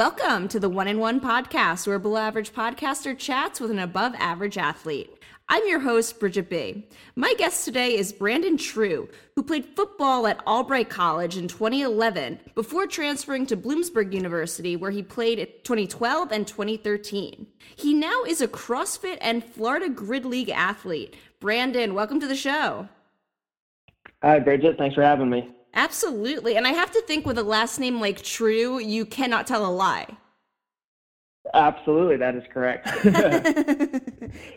Welcome to the One in One podcast, where a below average podcaster chats with an above average athlete. I'm your host, Bridget B. My guest today is Brandon True, who played football at Albright College in 2011 before transferring to Bloomsburg University, where he played in 2012 and 2013. He now is a CrossFit and Florida Grid League athlete. Brandon, welcome to the show. Hi, Bridget. Thanks for having me. Absolutely. And I have to think with a last name like True, you cannot tell a lie. Absolutely, that is correct.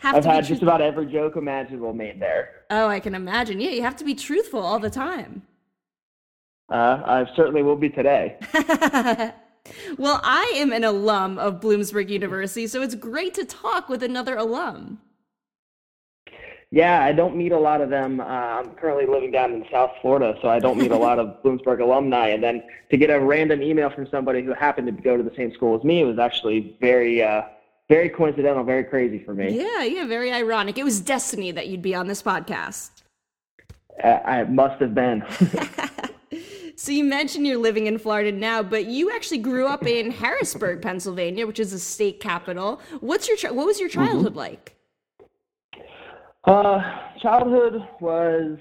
I've had just about every joke imaginable made there. Oh, I can imagine. Yeah, you have to be truthful all the time. I certainly will be today. Well, I am an alum of Bloomsburg University, so it's great to talk with another alum. Yeah, I don't meet a lot of them. I'm currently living down in South Florida, so I don't meet a lot of Bloomsburg alumni. And then to get a random email from somebody who happened to go to the same school as me, it was actually very, very coincidental, very crazy for me. Yeah, very ironic. It was destiny that you'd be on this podcast. I must have been. So you mentioned you're living in Florida now, but you actually grew up in Harrisburg, Pennsylvania, which is the state capital. What was your childhood like? Childhood was,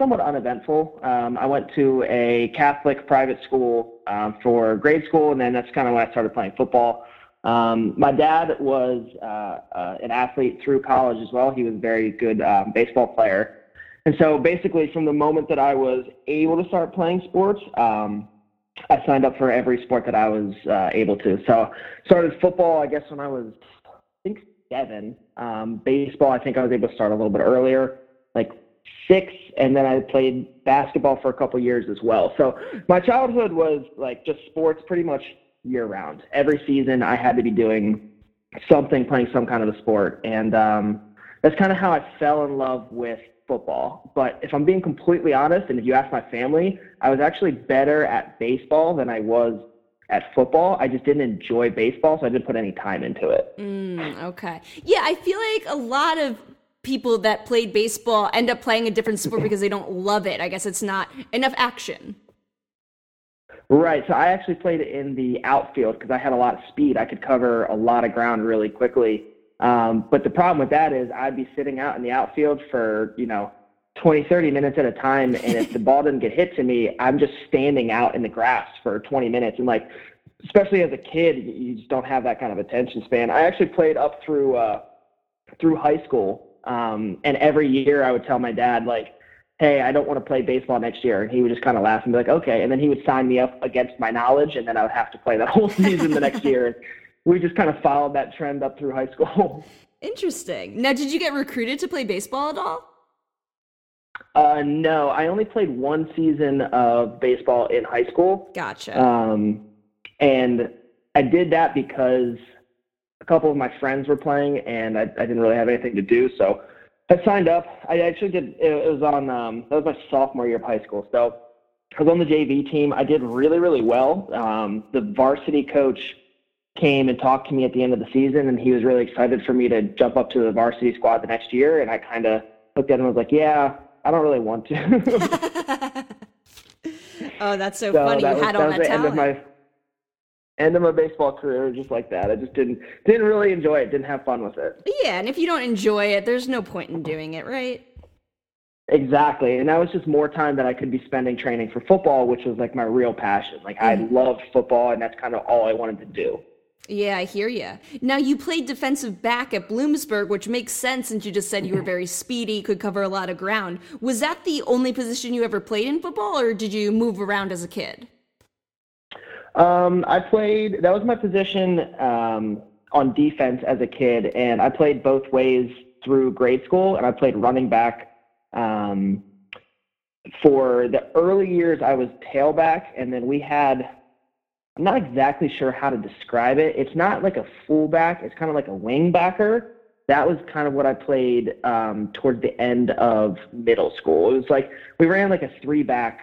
somewhat uneventful. I went to a Catholic private school for grade school, and then that's kind of when I started playing football. My dad was an athlete through college as well. He was a very good baseball player. And so basically from the moment that I was able to start playing sports, I signed up for every sport that I was able to. So started football, I guess, when I was, seven. Baseball, I think I was able to start a little bit earlier, like six, and then I played basketball for a couple years as well. So my childhood was like just sports pretty much year-round. Every season I had to be doing something, playing some kind of a sport, and that's kind of how I fell in love with football. But if I'm being completely honest, and if you ask my family, I was actually better at baseball than I was at football. I just didn't enjoy baseball, so I didn't put any time into it. Okay. Yeah, I feel like a lot of people that played baseball end up playing a different sport because they don't love it. I guess it's not enough action. Right. So I actually played in the outfield because I had a lot of speed. I could cover a lot of ground really quickly. But the problem with that is I'd be sitting out in the outfield for, 20, 30 minutes at a time, and if the ball didn't get hit to me, I'm just standing out in the grass for 20 minutes. And like, especially as a kid, you just don't have that kind of attention span. I actually played up through high school, and every year I would tell my dad, like, hey, I don't want to play baseball next year. And he would just kind of laugh and be like, okay. And then he would sign me up against my knowledge, and then I would have to play that whole season the next year. We just kind of followed that trend up through high school. Interesting. Now, did you get recruited to play baseball at all? No, I only played one season of baseball in high school. Gotcha. And I did that because a couple of my friends were playing, and I didn't really have anything to do, so I signed up. I actually did. It was on. That was my sophomore year of high school. So I was on the JV team. I did really, really well. The varsity coach came and talked to me at the end of the season, and he was really excited for me to jump up to the varsity squad the next year. And I kind of looked at him and was like, yeah, I don't really want to. Oh, that's so funny. You had all that talent. End of my baseball career, just like that. I just didn't really enjoy it. Didn't have fun with it. Yeah, and if you don't enjoy it, there's no point in doing it, right? Exactly. And that was just more time that I could be spending training for football, which was like my real passion. Like I loved football, and that's kind of all I wanted to do. Yeah, I hear you. Now, you played defensive back at Bloomsburg, which makes sense since you just said you were very speedy, could cover a lot of ground. Was that the only position you ever played in football, or did you move around as a kid? That was my position on defense as a kid, and I played both ways through grade school, and I played running back. For the early years, I was tailback, and then we had – I'm not exactly sure how to describe it. It's not like a fullback. It's kind of like a wing backer. That was kind of what I played towards the end of middle school. It was like we ran like a three-back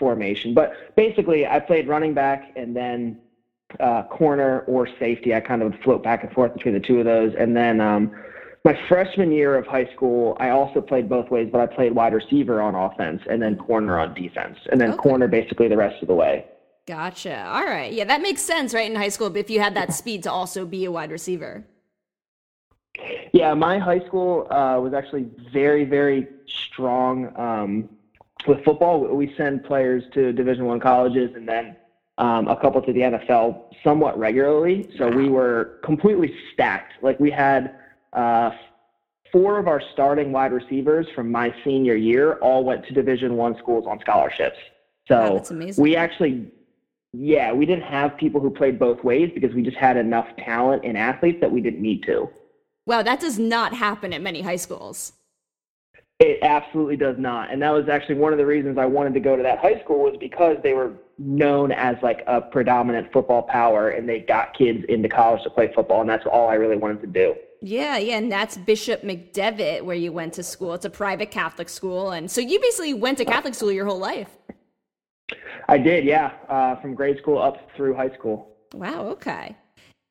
formation. But basically I played running back and then corner or safety. I kind of would float back and forth between the two of those. And then my freshman year of high school, I also played both ways, but I played wide receiver on offense and then corner on defense, and then corner basically the rest of the way. Gotcha. All right. Yeah, that makes sense, right? In high school, if you had that speed to also be a wide receiver. Yeah, my high school was actually very, very strong with football. We send players to Division I colleges and then a couple to the NFL somewhat regularly. So we were completely stacked. Like we had four of our starting wide receivers from my senior year all went to Division I schools on scholarships. So that's amazing. We actually, yeah, we didn't have people who played both ways because we just had enough talent and athletes that we didn't need to. Wow, that does not happen at many high schools. It absolutely does not. And that was actually one of the reasons I wanted to go to that high school was because they were known as like a predominant football power and they got kids into college to play football. And that's all I really wanted to do. Yeah. Yeah. And that's Bishop McDevitt where you went to school. It's a private Catholic school. And so you basically went to Catholic school your whole life. I did. Yeah. From grade school up through high school. Wow. Okay.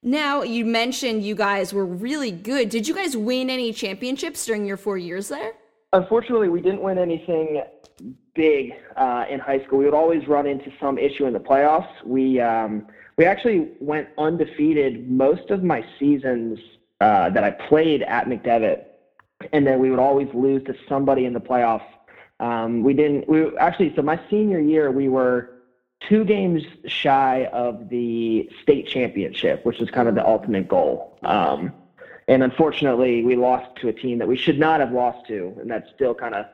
Now you mentioned you guys were really good. Did you guys win any championships during your 4 years there? Unfortunately, we didn't win anything big in high school. We would always run into some issue in the playoffs. We actually went undefeated most of my seasons that I played at McDevitt, and then we would always lose to somebody in the playoffs. So my senior year, we were 2 games shy of the state championship, which was kind of the ultimate goal. And unfortunately, we lost to a team that we should not have lost to, and that still kind of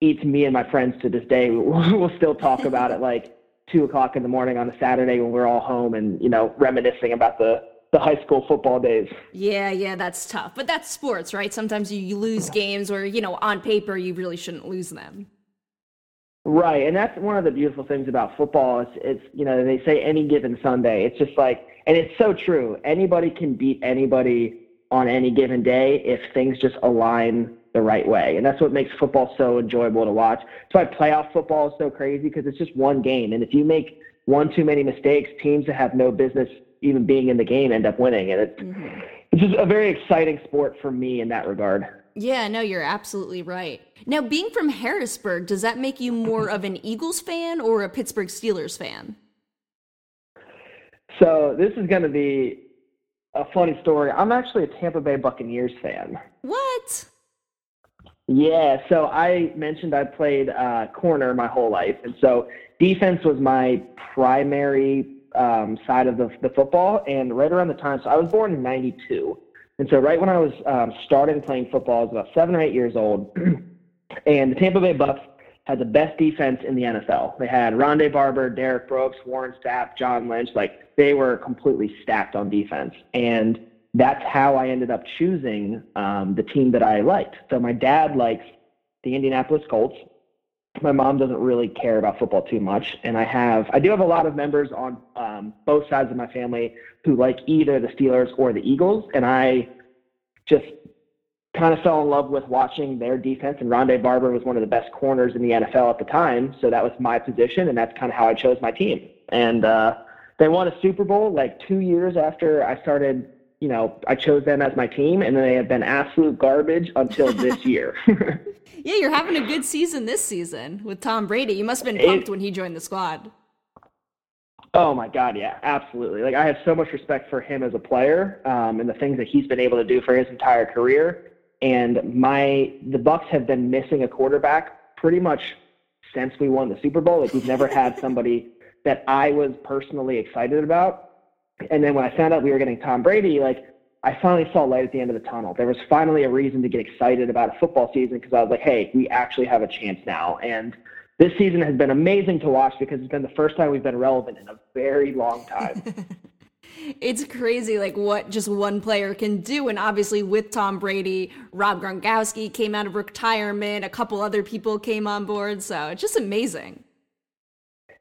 eats me and my friends to this day. We'll still talk about it like 2 o'clock in the morning on a Saturday when we're all home and, you know, reminiscing about the high school football days. Yeah, that's tough. But that's sports, right? Sometimes you lose games where, you know, on paper you really shouldn't lose them. Right, and that's one of the beautiful things about football. It's you know, they say any given Sunday. It's just like, and it's so true. Anybody can beat anybody on any given day if things just align the right way. And that's what makes football so enjoyable to watch. That's why playoff football is so crazy because it's just one game. And if you make one too many mistakes, teams that have no business even being in the game end up winning. And it's just a very exciting sport for me in that regard. Yeah, no, you're absolutely right. Now, being from Harrisburg, does that make you more of an Eagles fan or a Pittsburgh Steelers fan? So this is going to be a funny story. I'm actually a Tampa Bay Buccaneers fan. What? Yeah, so I mentioned I played corner my whole life. And so defense was my primary side of the football. And right around the time, so I was born in 92. And so right when I was starting playing football, I was about 7 or 8 years old. And the Tampa Bay Bucs had the best defense in the NFL. They had Rondé Barber, Derek Brooks, Warren Sapp, John Lynch. Like, they were completely stacked on defense. And that's how I ended up choosing the team that I liked. So my dad likes the Indianapolis Colts. My mom doesn't really care about football too much. And I do have a lot of members on both sides of my family who like either the Steelers or the Eagles. And I just kind of fell in love with watching their defense, and Rondé Barber was one of the best corners in the NFL at the time, so that was my position, and that's kind of how I chose my team. And they won a Super Bowl like 2 years after I started, you know, I chose them as my team, and they have been absolute garbage until this year. Yeah, you're having a good season this season with Tom Brady. You must have been pumped when he joined the squad. Oh, my God, yeah, absolutely. Like, I have so much respect for him as a player and the things that he's been able to do for his entire career. And the Bucs have been missing a quarterback pretty much since we won the Super Bowl. Like, we've never had somebody that I was personally excited about. And then when I found out we were getting Tom Brady, like, I finally saw light at the end of the tunnel. There was finally a reason to get excited about a football season because I was like, hey, we actually have a chance now. And this season has been amazing to watch because it's been the first time we've been relevant in a very long time. It's crazy, like, what just one player can do. And obviously with Tom Brady, Rob Gronkowski came out of retirement. A couple other people came on board. So it's just amazing.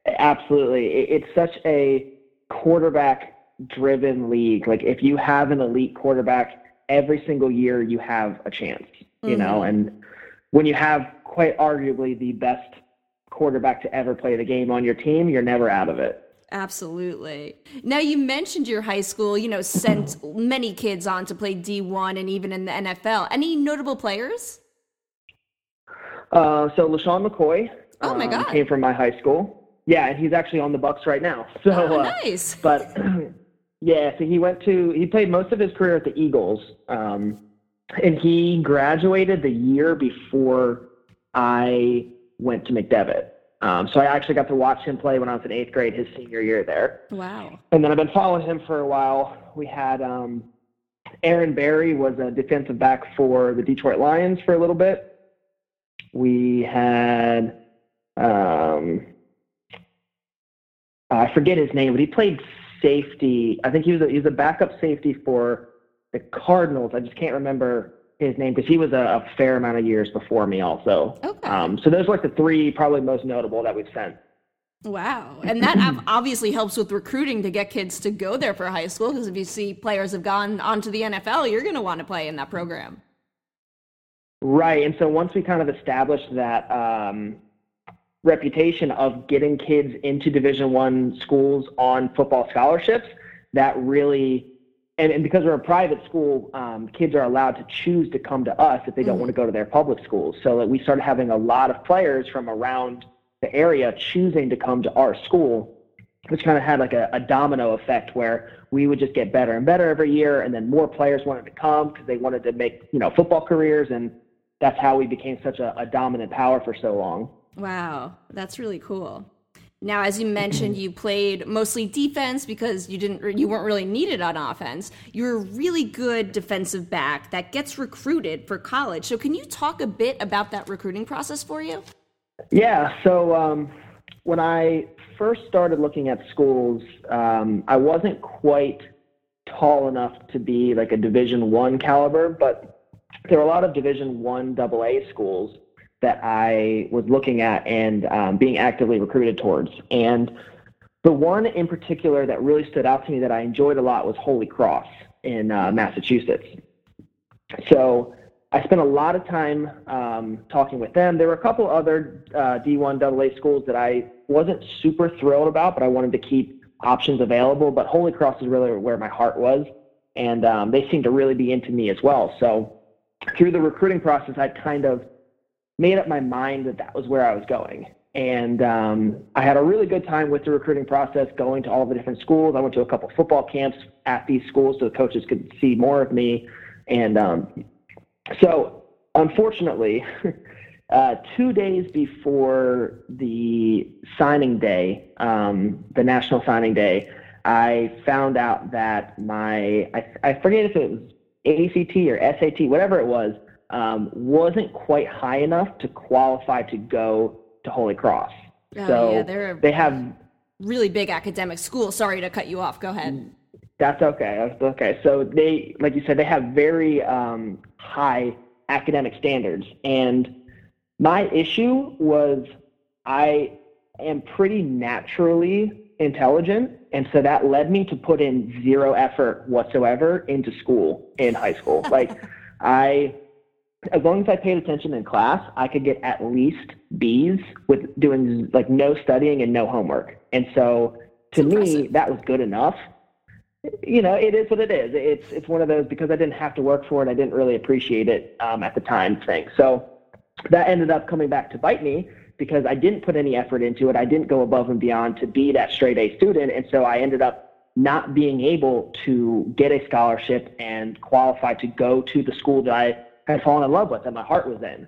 Absolutely. It's such a quarterback-driven league. Like, if you have an elite quarterback, every single year you have a chance, you know. And when you have quite arguably the best quarterback to ever play the game on your team, you're never out of it. Absolutely. Now, you mentioned your high school, you know, sent many kids on to play D1 and even in the NFL. Any notable players? So LeSean McCoy came from my high school. Yeah, and he's actually on the Bucs right now. So nice. But yeah, so he played most of his career at the Eagles, and he graduated the year before I went to McDevitt. So I actually got to watch him play when I was in 8th grade, his senior year there. Wow. And then I've been following him for a while. We had Aaron Berry was a defensive back for the Detroit Lions for a little bit. We had I forget his name, but he played safety. I think he was a backup safety for the Cardinals. I just can't remember his name because he was a fair amount of years before me also. Okay. So those were like the three probably most notable that we've sent. Wow. And that obviously helps with recruiting to get kids to go there for high school, because if you see players have gone on to the NFL, you're going to want to play in that program. Right. And so once we kind of established that reputation of getting kids into Division I schools on football scholarships, that really... And because we're a private school, kids are allowed to choose to come to us if they don't want to go to their public schools. So that we started having a lot of players from around the area choosing to come to our school, which kind of had like a domino effect where we would just get better and better every year. And then more players wanted to come because they wanted to make, football careers. And that's how we became such a dominant power for so long. Wow. That's really cool. Now, as you mentioned, you played mostly defense because you weren't really needed on offense. You're a really good defensive back that gets recruited for college. So can you talk a bit about that recruiting process for you? Yeah. So when I first started looking at schools, I wasn't quite tall enough to be like a Division I caliber, but there were a lot of Division I AA schools that I was looking at and being actively recruited towards. And the one in particular that really stood out to me that I enjoyed a lot was Holy Cross in Massachusetts. So I spent a lot of time talking with them. There were a couple other D1 AA schools that I wasn't super thrilled about, but I wanted to keep options available. But Holy Cross is really where my heart was, and they seemed to really be into me as well. So through the recruiting process, I kind of made up my mind that was where I was going. And I had a really good time with the recruiting process, going to all the different schools. I went to a couple football camps at these schools so the coaches could see more of me. And so unfortunately, 2 days before the signing day, the national signing day, I found out that I forget if it was ACT or SAT, whatever it was, wasn't quite high enough to qualify to go to Holy Cross. Oh, so yeah, they have really big academic school. Sorry to cut you off. Go ahead. That's okay. That's okay. So they, like you said, they have very high academic standards. And my issue was I am pretty naturally intelligent, and so that led me to put in zero effort whatsoever into school in high school. Like as long as I paid attention in class, I could get at least B's with doing like no studying and no homework. And so to me, that was good enough. It is what it is. It's one of those, because I didn't have to work for it, I didn't really appreciate it at the time thing. So that ended up coming back to bite me because I didn't put any effort into it. I didn't go above and beyond to be that straight A student. And so I ended up not being able to get a scholarship and qualify to go to the school that I had fallen in love with, that my heart was in.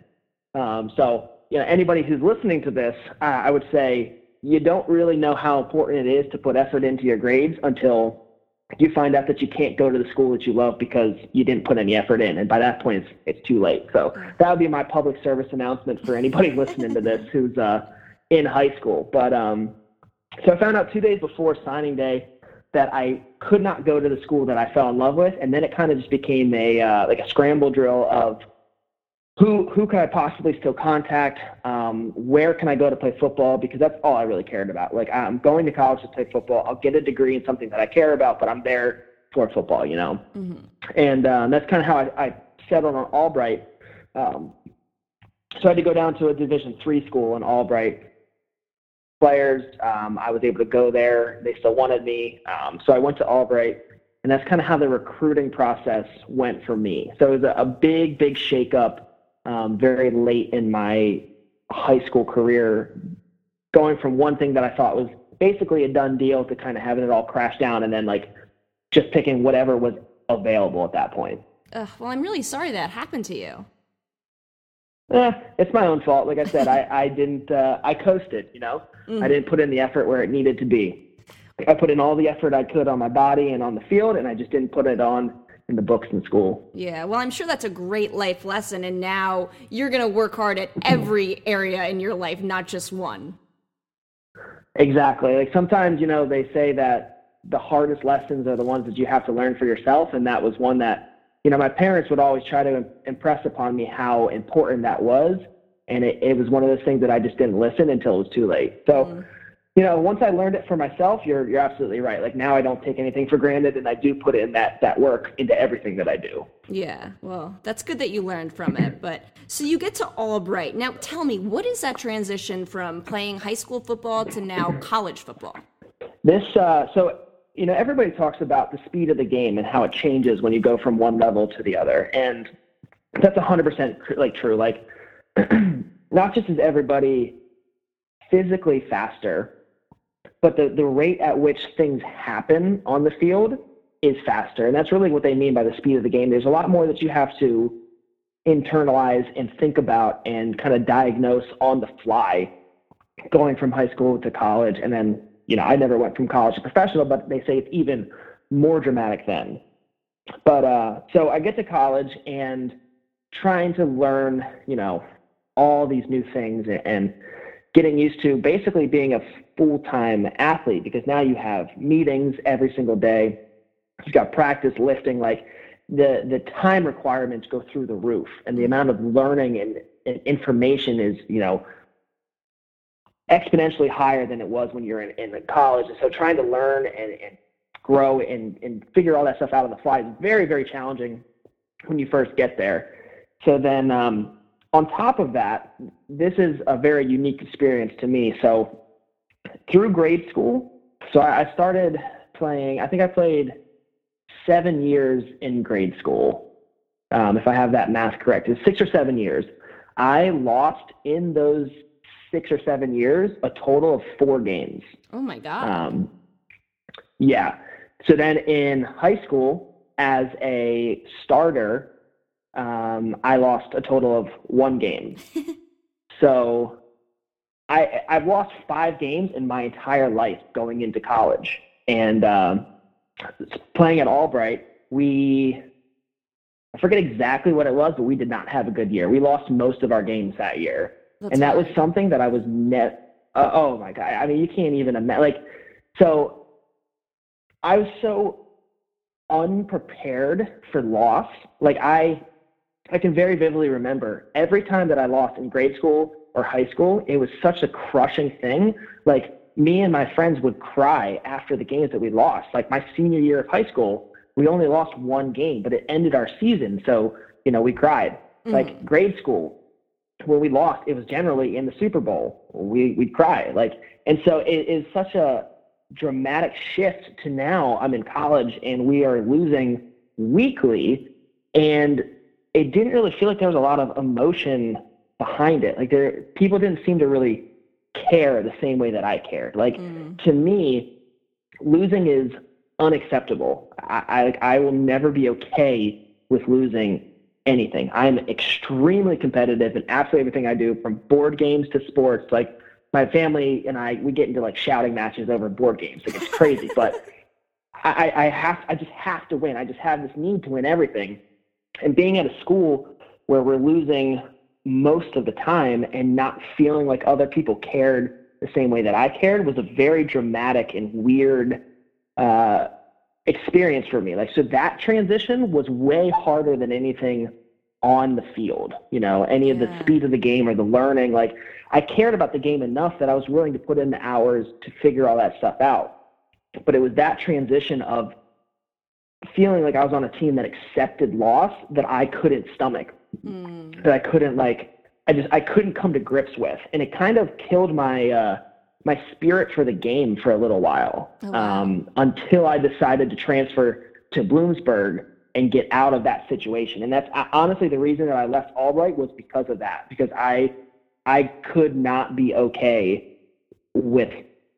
So, anybody who's listening to this, I would say you don't really know how important it is to put effort into your grades until you find out that you can't go to the school that you love because you didn't put any effort in. And by that point, it's too late. So that would be my public service announcement for anybody listening to this who's in high school. But so I found out 2 days before signing day that I could not go to the school that I fell in love with. And then it kind of just became a scramble drill of who could I possibly still contact? Where can I go to play football? Because that's all I really cared about. Like, I'm going to college to play football. I'll get a degree in something that I care about, but I'm there for football, Mm-hmm. And that's kind of how I settled on Albright. So I had to go down to a Division III school in Albright. Players, I was able to go there. They still wanted me. So I went to Albright, and that's kind of how the recruiting process went for me. So it was a big, big shakeup very late in my high school career going from one thing that I thought was basically a done deal to kind of having it all crash down and then like just picking whatever was available at that point. Well, I'm really sorry that happened to you. It's my own fault. Like I said, I coasted, you know, I didn't put in the effort where it needed to be. I put in all the effort I could on my body and on the field, and I just didn't put it on in the books in school. Yeah, well, I'm sure that's a great life lesson, and now you're going to work hard at every area in your life, not just one. Exactly. Like sometimes, you know, they say that the hardest lessons are the ones that you have to learn for yourself, and that was one that, you know, my parents would always try to impress upon me how important that was, and it was one of those things that I just didn't listen until it was too late. So, you know, once I learned it for myself, you're absolutely right. Like now I don't take anything for granted, and I do put in that work into everything that I do. Yeah, well, that's good that you learned from it. But so you get to Albright. Now tell me, what is that transition from playing high school football to now college football? You know, everybody talks about the speed of the game and how it changes when you go from one level to the other. And that's 100% true. Like not just is everybody physically faster, but the rate at which things happen on the field is faster. And that's really what they mean by the speed of the game. There's a lot more that you have to internalize and think about and kind of diagnose on the fly going from high school to college. And then, you know, I never went from college to professional, but they say it's even more dramatic then. But so I get to college and trying to learn, you know, all these new things and getting used to basically being a full-time athlete, because now you have meetings every single day. You've got practice, lifting, like the time requirements go through the roof, and the amount of learning and information is, you know, exponentially higher than it was when you're in college. And so trying to learn and grow and figure all that stuff out on the fly is very, very challenging when you first get there. So then on top of that, this is a very unique experience to me. So through grade school, so I started playing, I think I played 7 years in grade school. If I have that math correct, it's 6 or 7 years. I lost in those 6 or 7 years a total of 4 games. Oh my God. Yeah. So then in high school as a starter, I lost a total of 1 game. So I've lost 5 games in my entire life going into college. And playing at Albright, I forget exactly what it was, but we did not have a good year. We lost most of our games that year. That was something that I was oh my God. I mean, you can't even imagine. Like, so I was so unprepared for loss. Like I can very vividly remember every time that I lost in grade school or high school, it was such a crushing thing. Like me and my friends would cry after the games that we lost. Like my senior year of high school, we only lost 1 game, but it ended our season. So, you know, we cried. Like grade school, when we lost, it was generally in the Super Bowl. We'd cry. Like, and so it is such a dramatic shift to now I'm in college and we are losing weekly. And it didn't really feel like there was a lot of emotion behind it. Like people didn't seem to really care the same way that I cared. Like to me, losing is unacceptable. I will never be okay with losing anything. I'm extremely competitive in absolutely everything I do, from board games to sports. Like my family and we get into like shouting matches over board games. Like it's crazy, but I just have to win. I just have this need to win everything. And being at a school where we're losing most of the time and not feeling like other people cared the same way that I cared was a very dramatic and weird, experience for me. Like, so that transition was way harder than anything on the field, you know, any of the speed of the game or the learning. Like I cared about the game enough that I was willing to put in the hours to figure all that stuff out. But it was that transition of feeling like I was on a team that accepted loss that I couldn't stomach, that I couldn't I couldn't come to grips with. And it kind of killed my, my spirit for the game for a little while, until I decided to transfer to Bloomsburg and get out of that situation. And that's honestly the reason that I left Albright was because of that, because I could not be okay with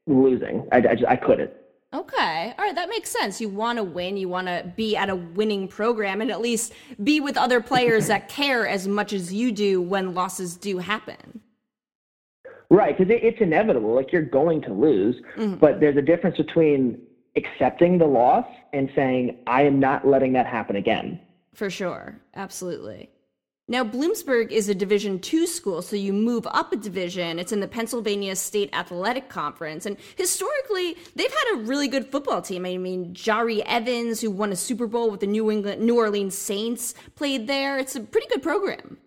losing. I couldn't. Okay. All right. That makes sense. You want to win. You want to be at a winning program and at least be with other players that care as much as you do when losses do happen. Right. Because it's inevitable. Like, you're going to lose, mm-hmm. but there's a difference between accepting the loss and saying, I am not letting that happen again. For sure. Absolutely. Now, Bloomsburg is a Division II school, so you move up a division. It's in the Pennsylvania State Athletic Conference. And historically, they've had a really good football team. I mean, Jari Evans, who won a Super Bowl with the New Orleans Saints, played there. It's a pretty good program.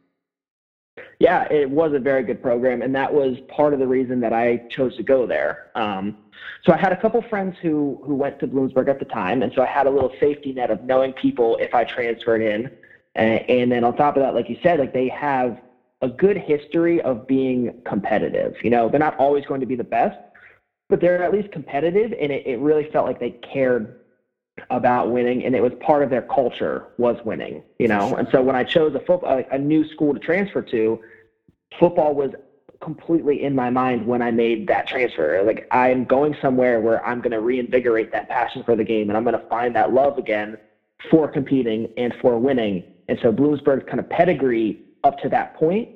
Yeah, it was a very good program, and that was part of the reason that I chose to go there. So I had a couple friends who went to Bloomsburg at the time, and so I had a little safety net of knowing people if I transferred in. And then on top of that, like you said, like, they have a good history of being competitive. You know, they're not always going to be the best, but they're at least competitive. And it really felt like they cared about winning, and it was part of their culture was winning, you know? And so when I chose a new school to transfer to, football was completely in my mind when I made that transfer. Like, I'm going somewhere where I'm going to reinvigorate that passion for the game, and I'm going to find that love again for competing and for winning. And so Bloomsburg's kind of pedigree up to that point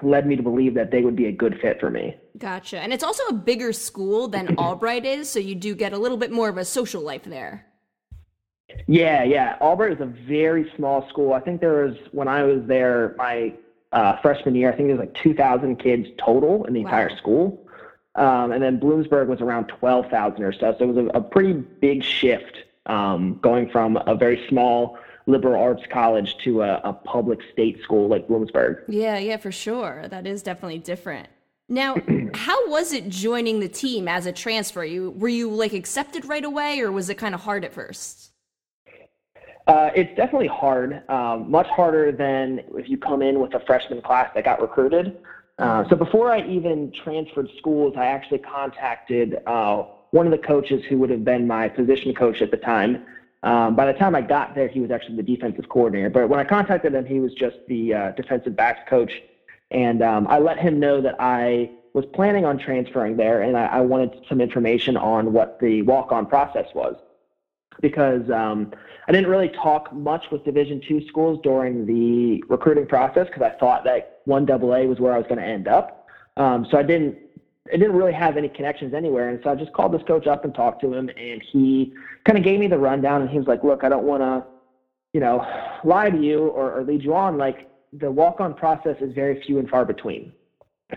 led me to believe that they would be a good fit for me. Gotcha. And it's also a bigger school than Albright is, so you do get a little bit more of a social life there. Yeah. Albright is a very small school. I think there was, when I was there my freshman year, I think there was like 2,000 kids total in the entire school. And then Bloomsburg was around 12,000 or so. So it was a pretty big shift going from a very small liberal arts college to a public state school like Bloomsburg. Yeah, for sure. That is definitely different. Now, how was it joining the team as a transfer? Were you like accepted right away, or was it kind of hard at first? It's definitely hard, much harder than if you come in with a freshman class that got recruited. So before I even transferred schools, I actually contacted one of the coaches who would have been my position coach at the time. By the time I got there, he was actually the defensive coordinator. But when I contacted him, he was just the defensive backs coach. And I let him know that I was planning on transferring there, and I wanted some information on what the walk-on process was, because I didn't really talk much with Division II schools during the recruiting process, because I thought that 1AA was where I was going to end up. So I didn't really have any connections anywhere. And so I just called this coach up and talked to him, and he kind of gave me the rundown, and he was like, look, I don't want to, lie to you or lead you on. Like, the walk-on process is very few and far between.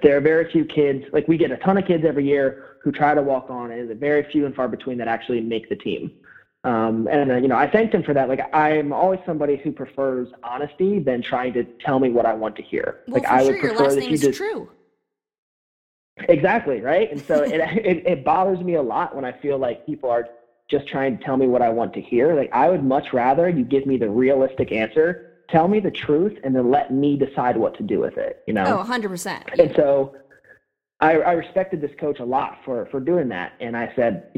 There are very few kids. Like, we get a ton of kids every year who try to walk on, and it's very few and far between that actually make the team. And I thanked him for that. Like, I'm always somebody who prefers honesty than trying to tell me what I want to hear. Well, like, I would prefer your last name is true. Exactly, right? And so it bothers me a lot when I feel like people are just trying to tell me what I want to hear. Like, I would much rather you give me the realistic answer, tell me the truth, and then let me decide what to do with it, you know? Oh, 100%. And so I respected this coach a lot for doing that. And I said,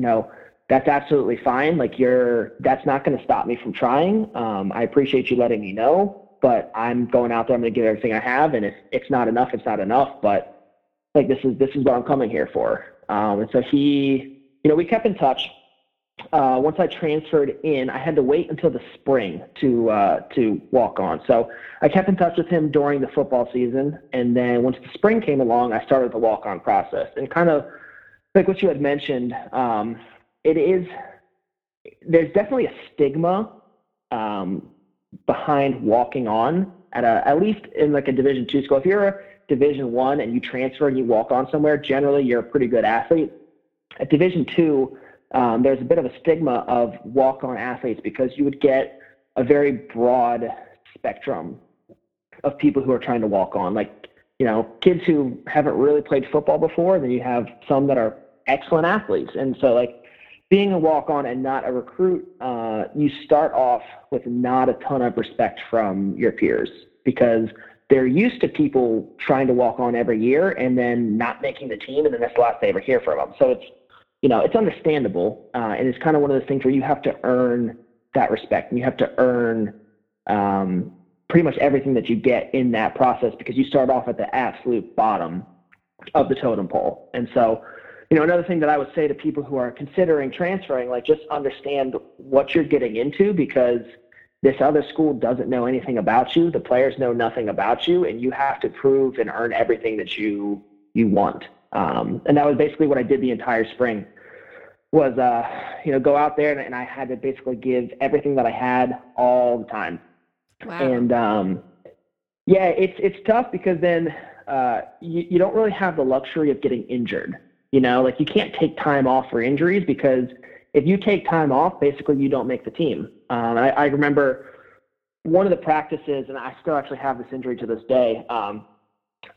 that's absolutely fine. Like, that's not going to stop me from trying. I appreciate you letting me know, but I'm going out there. I'm going to give everything I have. And if it's not enough, it's not enough. But like, this is what I'm coming here for. And so he, we kept in touch. Once I transferred in, I had to wait until the spring to walk on. So I kept in touch with him during the football season. And then once the spring came along, I started the walk-on process. And kind of like what you had mentioned, there's definitely a stigma behind walking on at least in like a Division II school. If you're a Division I and you transfer and you walk on somewhere, generally you're a pretty good athlete. At Division II, there's a bit of a stigma of walk-on athletes, because you would get a very broad spectrum of people who are trying to walk on. Like, kids who haven't really played football before, then you have some that are excellent athletes. And so, like, being a walk-on and not a recruit, you start off with not a ton of respect from your peers, because they're used to people trying to walk on every year and then not making the team, and then that's the last they ever hear from them. So it's understandable, and it's kind of one of those things where you have to earn that respect, and you have to earn pretty much everything that you get in that process, because you start off at the absolute bottom of the totem pole. And so you know, another thing that I would say to people who are considering transferring, like, just understand what you're getting into, because this other school doesn't know anything about you. The players know nothing about you, and you have to prove and earn everything that you want. And that was basically what I did the entire spring, was, you know, go out there and I had to basically give everything that I had all the time. Wow. And, yeah, it's tough because then, you don't really have the luxury of getting injured. You know, like, you can't take time off for injuries, because if you take time off, basically you don't make the team. I remember one of the practices, and I still actually have this injury to this day.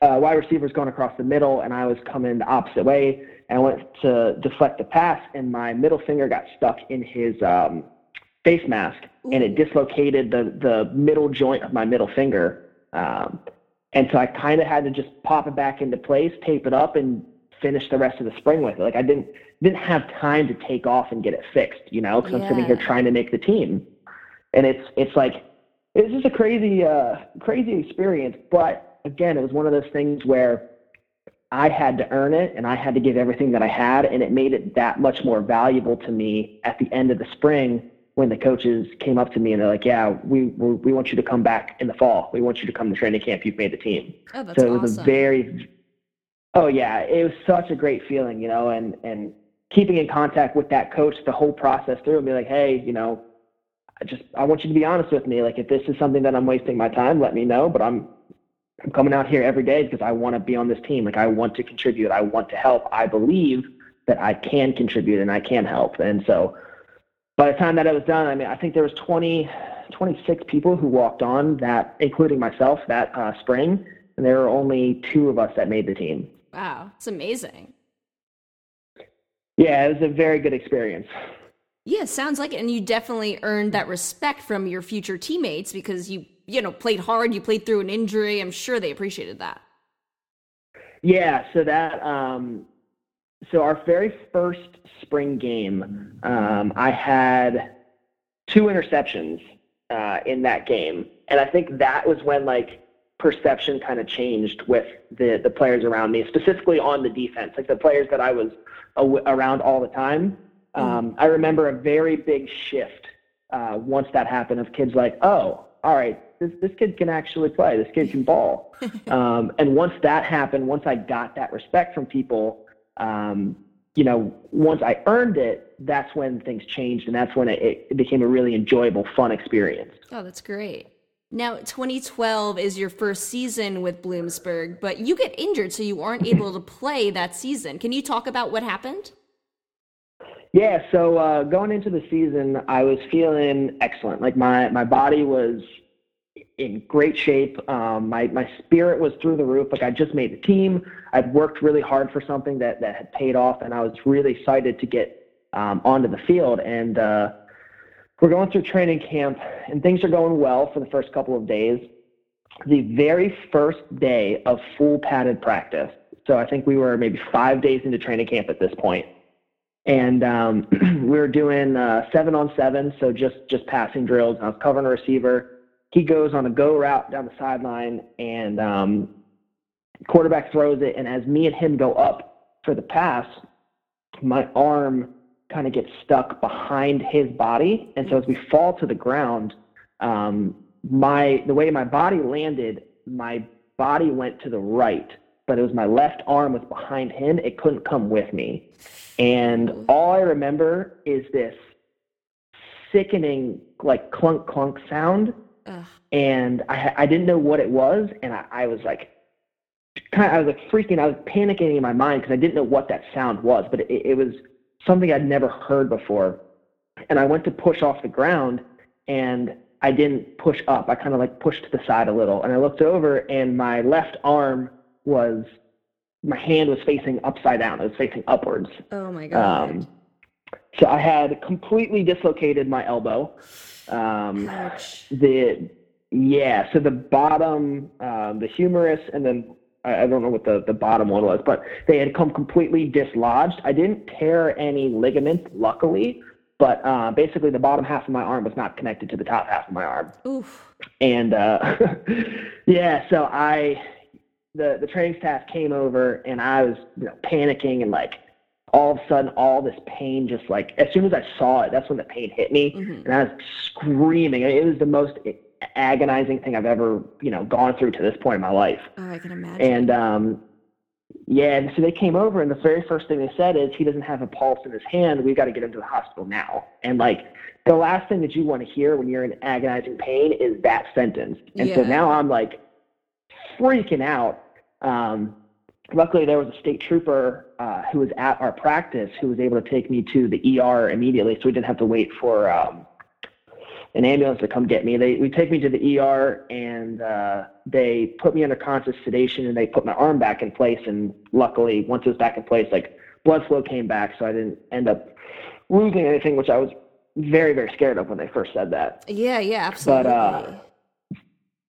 Wide receiver's going across the middle, and I was coming the opposite way, and I went to deflect the pass, and my middle finger got stuck in his face mask, and it dislocated the middle joint of my middle finger. And so I kind of had to just pop it back into place, tape it up, and finish the rest of the spring with it. Like, I didn't have time to take off and get it fixed, you know, because I'm sitting here trying to make the team. And it's like, it's just a crazy experience. But again, it was one of those things where I had to earn it, and I had to give everything that I had, and it made it that much more valuable to me at the end of the spring when the coaches came up to me and they're like, yeah, we want you to come back in the fall. We want you to come to training camp. You've made the team. Oh, that's awesome. So it was it was such a great feeling, you know, and keeping in contact with that coach the whole process through and be like, hey, you know, I want you to be honest with me. Like, if this is something that I'm wasting my time, let me know, but I'm coming out here every day because I want to be on this team. Like, I want to contribute. I want to help. I believe that I can contribute and I can help. And so by the time that it was done, I mean, I think there was 26 people who walked on that, including myself, that spring. And there were only 2 of us that made the team. Wow. It's amazing. Yeah, it was a very good experience. Yeah, sounds like it. And you definitely earned that respect from your future teammates because you know, played hard, you played through an injury. I'm sure they appreciated that. Yeah. So that, so our very first spring game, I had 2 interceptions, in that game. And I think that was when, like, perception kind of changed with the players around me, specifically on the defense, like the players that I was around all the time. I remember a very big shift once that happened of kids like, oh, all right, this kid can actually play. This kid can ball. And once that happened, once I got that respect from people, you know, once I earned it, that's when things changed. And that's when it became a really enjoyable, fun experience. Oh, that's great. Now, 2012 is your first season with Bloomsburg, but you get injured, so you aren't able to play that season. Can you talk about what happened? Yeah, so going into the season, I was feeling excellent. Like, my body was in great shape. My spirit was through the roof. Like, I just made the team. I'd worked really hard for something that had paid off, and I was really excited to get onto the field. And we're going through training camp, and things are going well for the first couple of days. The very first day of full padded practice, so I think we were maybe 5 days into training camp at this point, and we were doing 7-on-7, so just passing drills. And I was covering a receiver. He goes on a go route down the sideline, and quarterback throws it, and as me and him go up for the pass, my arm kind of gets stuck behind his body. And so as we fall to the ground, the way my body landed, my body went to the right, but it was my left arm was behind him. It couldn't come with me. And all I remember is this sickening, like, clunk, clunk sound. Ugh. And I didn't know what it was. And I was like, freaking, I was panicking in my mind because I didn't know what that sound was, but it was something I'd never heard before. And I went to push off the ground, and I didn't push up. I kind of, like, pushed to the side a little, and I looked over, and my left arm my hand was facing upside down. It was facing upwards. Oh my God. So I had completely dislocated my elbow. So the bottom, the humerus, and then I don't know what the bottom one was, but they had come completely dislodged. I didn't tear any ligaments, luckily, but basically the bottom half of my arm was not connected to the top half of my arm. Oof. And so the training staff came over, and I was, you know, panicking and, like, all of a sudden, all this pain just like, as soon as I saw it, that's when the pain hit me. Mm-hmm. And I was screaming. It was the most agonizing thing I've ever, you know, gone through to this point in my life. Oh, I can imagine. And, yeah, and so they came over, and the very first thing they said is, he doesn't have a pulse in his hand. We've got to get him to the hospital now. And, like, the last thing that you want to hear when you're in agonizing pain is that sentence. And yeah. So now I'm, like, freaking out. Luckily, there was a state trooper who was at our practice who was able to take me to the ER immediately, so we didn't have to wait for an ambulance to come get me. We take me to the ER, and they put me under conscious sedation, and they put my arm back in place. And luckily, once it was back in place, like, blood flow came back, so I didn't end up losing anything, which I was very, very scared of when they first said that. Yeah, yeah, absolutely. But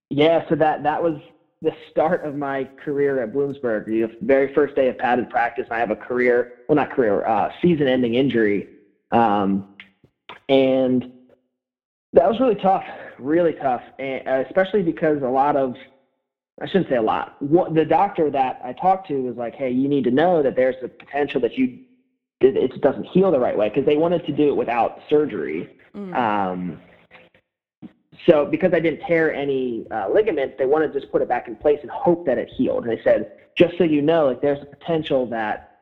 yeah, so that was the start of my career at Bloomsburg. The very first day of padded practice, I have a season-ending injury, and that was really tough, and especially because the doctor that I talked to was like, hey, you need to know that there's the potential that it doesn't heal the right way, because they wanted to do it without surgery. Mm. So because I didn't tear any ligaments, they wanted to just put it back in place and hope that it healed. And they said, just so you know, like, there's a potential that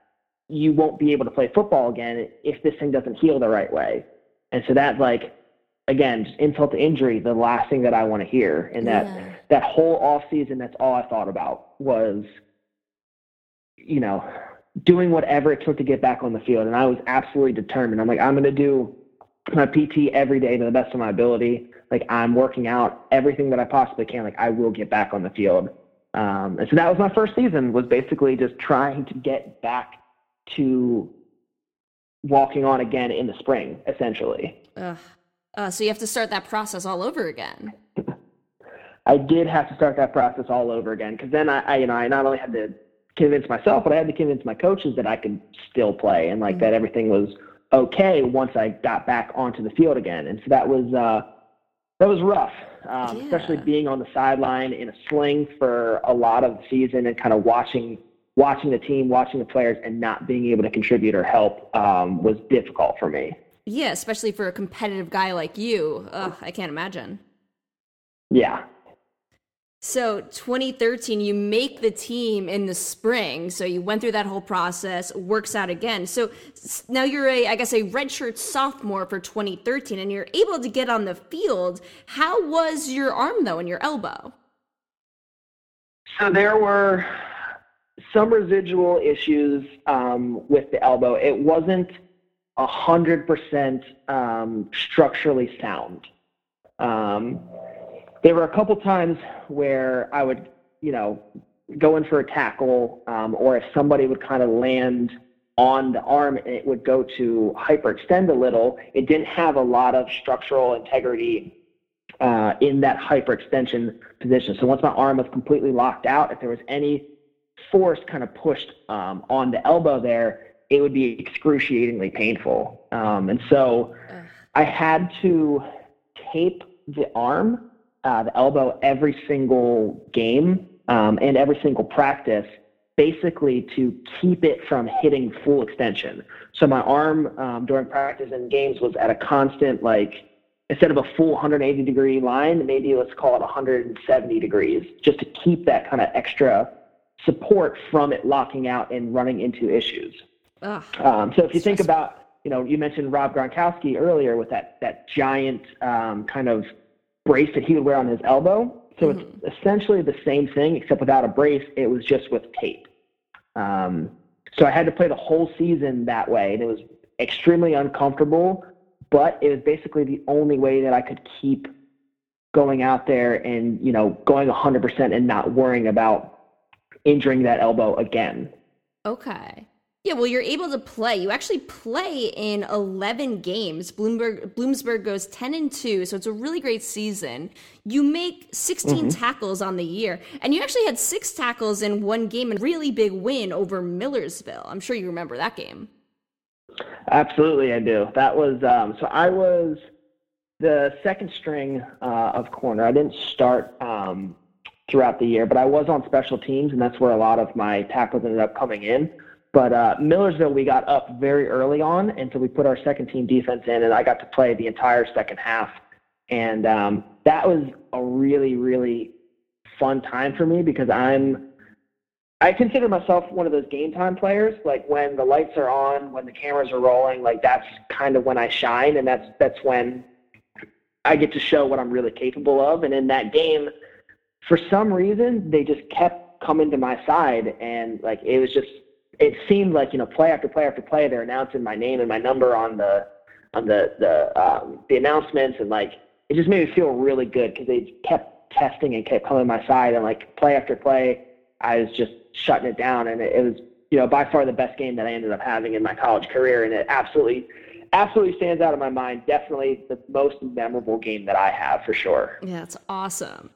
you won't be able to play football again if this thing doesn't heal the right way. And so that, like, again, just insult to injury, the last thing that I want to hear. And that whole off season, that's all I thought about was, you know, doing whatever it took to get back on the field. And I was absolutely determined. I'm like, I'm going to do my PT every day to the best of my ability. Like, I'm working out everything that I possibly can. Like, I will get back on the field. And so that was my first season, was basically just trying to get back to walking on again in the spring, essentially. Ugh. So you have to start that process all over again. I did have to start that process all over again, because then I not only had to convince myself, but I had to convince my coaches that I could still play, and like, mm-hmm. that everything was okay once I got back onto the field again. And so that was rough, yeah. Especially being on the sideline in a sling for a lot of the season and kind of watching the team, watching the players, and not being able to contribute or help was difficult for me. Yeah, especially for a competitive guy like you. Ugh, I can't imagine. Yeah. So 2013, you make the team in the spring. So you went through that whole process, works out again. So now you're a redshirt sophomore for 2013, and you're able to get on the field. How was your arm, though, and your elbow? So there were some residual issues with the elbow. It wasn't 100% structurally sound. There were a couple times where I would, you know, go in for a tackle, or if somebody would kind of land on the arm and it would go to hyperextend a little. It didn't have a lot of structural integrity in that hyperextension position. So once my arm was completely locked out, if there was any force kind of pushed on the elbow there, it would be excruciatingly painful. And so I had to tape the arm, the elbow, every single game and every single practice, basically to keep it from hitting full extension. So my arm during practice and games was at a constant, like, instead of a full 180-degree line, maybe let's call it 170 degrees, just to keep that kind of extra support from it locking out and running into issues. So if you think about, you know, you mentioned Rob Gronkowski earlier with that giant kind of brace that he would wear on his elbow. So mm-hmm. It's essentially the same thing, except without a brace, it was just with tape. So I had to play the whole season that way, and it was extremely uncomfortable, but it was basically the only way that I could keep going out there and, you know, going 100% and not worrying about injuring that elbow again. Okay. Yeah, well, you're able to play. You actually play in 11 games. Bloomsburg goes 10-2, so it's a really great season. You make 16 mm-hmm. tackles on the year, and you actually had 6 tackles in one game, and a really big win over Millersville. I'm sure you remember that game. Absolutely, I do. That was so I was the second string of corner. I didn't start throughout the year, but I was on special teams, and that's where a lot of my tackles ended up coming in. But Millersville, we got up very early on, and so we put our second team defense in, and I got to play the entire second half. And that was a really, really fun time for me because I consider myself one of those game time players. Like when the lights are on, when the cameras are rolling, like that's kind of when I shine, and that's when I get to show what I'm really capable of. And in that game, for some reason, they just kept coming to my side, and like it was just. It seemed like, you know, play after play after play, they're announcing my name and my number on the announcements, and like it just made me feel really good because they kept testing and kept coming to my side, and like play after play, I was just shutting it down, and it was, you know, by far the best game that I ended up having in my college career, and it absolutely stands out in my mind. Definitely the most memorable game that I have for sure. Yeah, that's awesome.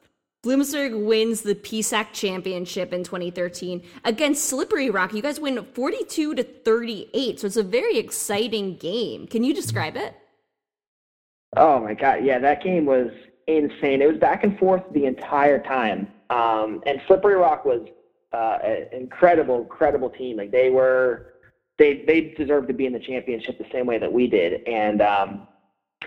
Bloomsburg wins the PSAC championship in 2013 against Slippery Rock. You guys win 42-38, so it's a very exciting game. Can you describe it? Oh, my God. Yeah, that game was insane. It was back and forth the entire time. And Slippery Rock was an incredible, incredible team. Like they deserved to be in the championship the same way that we did. And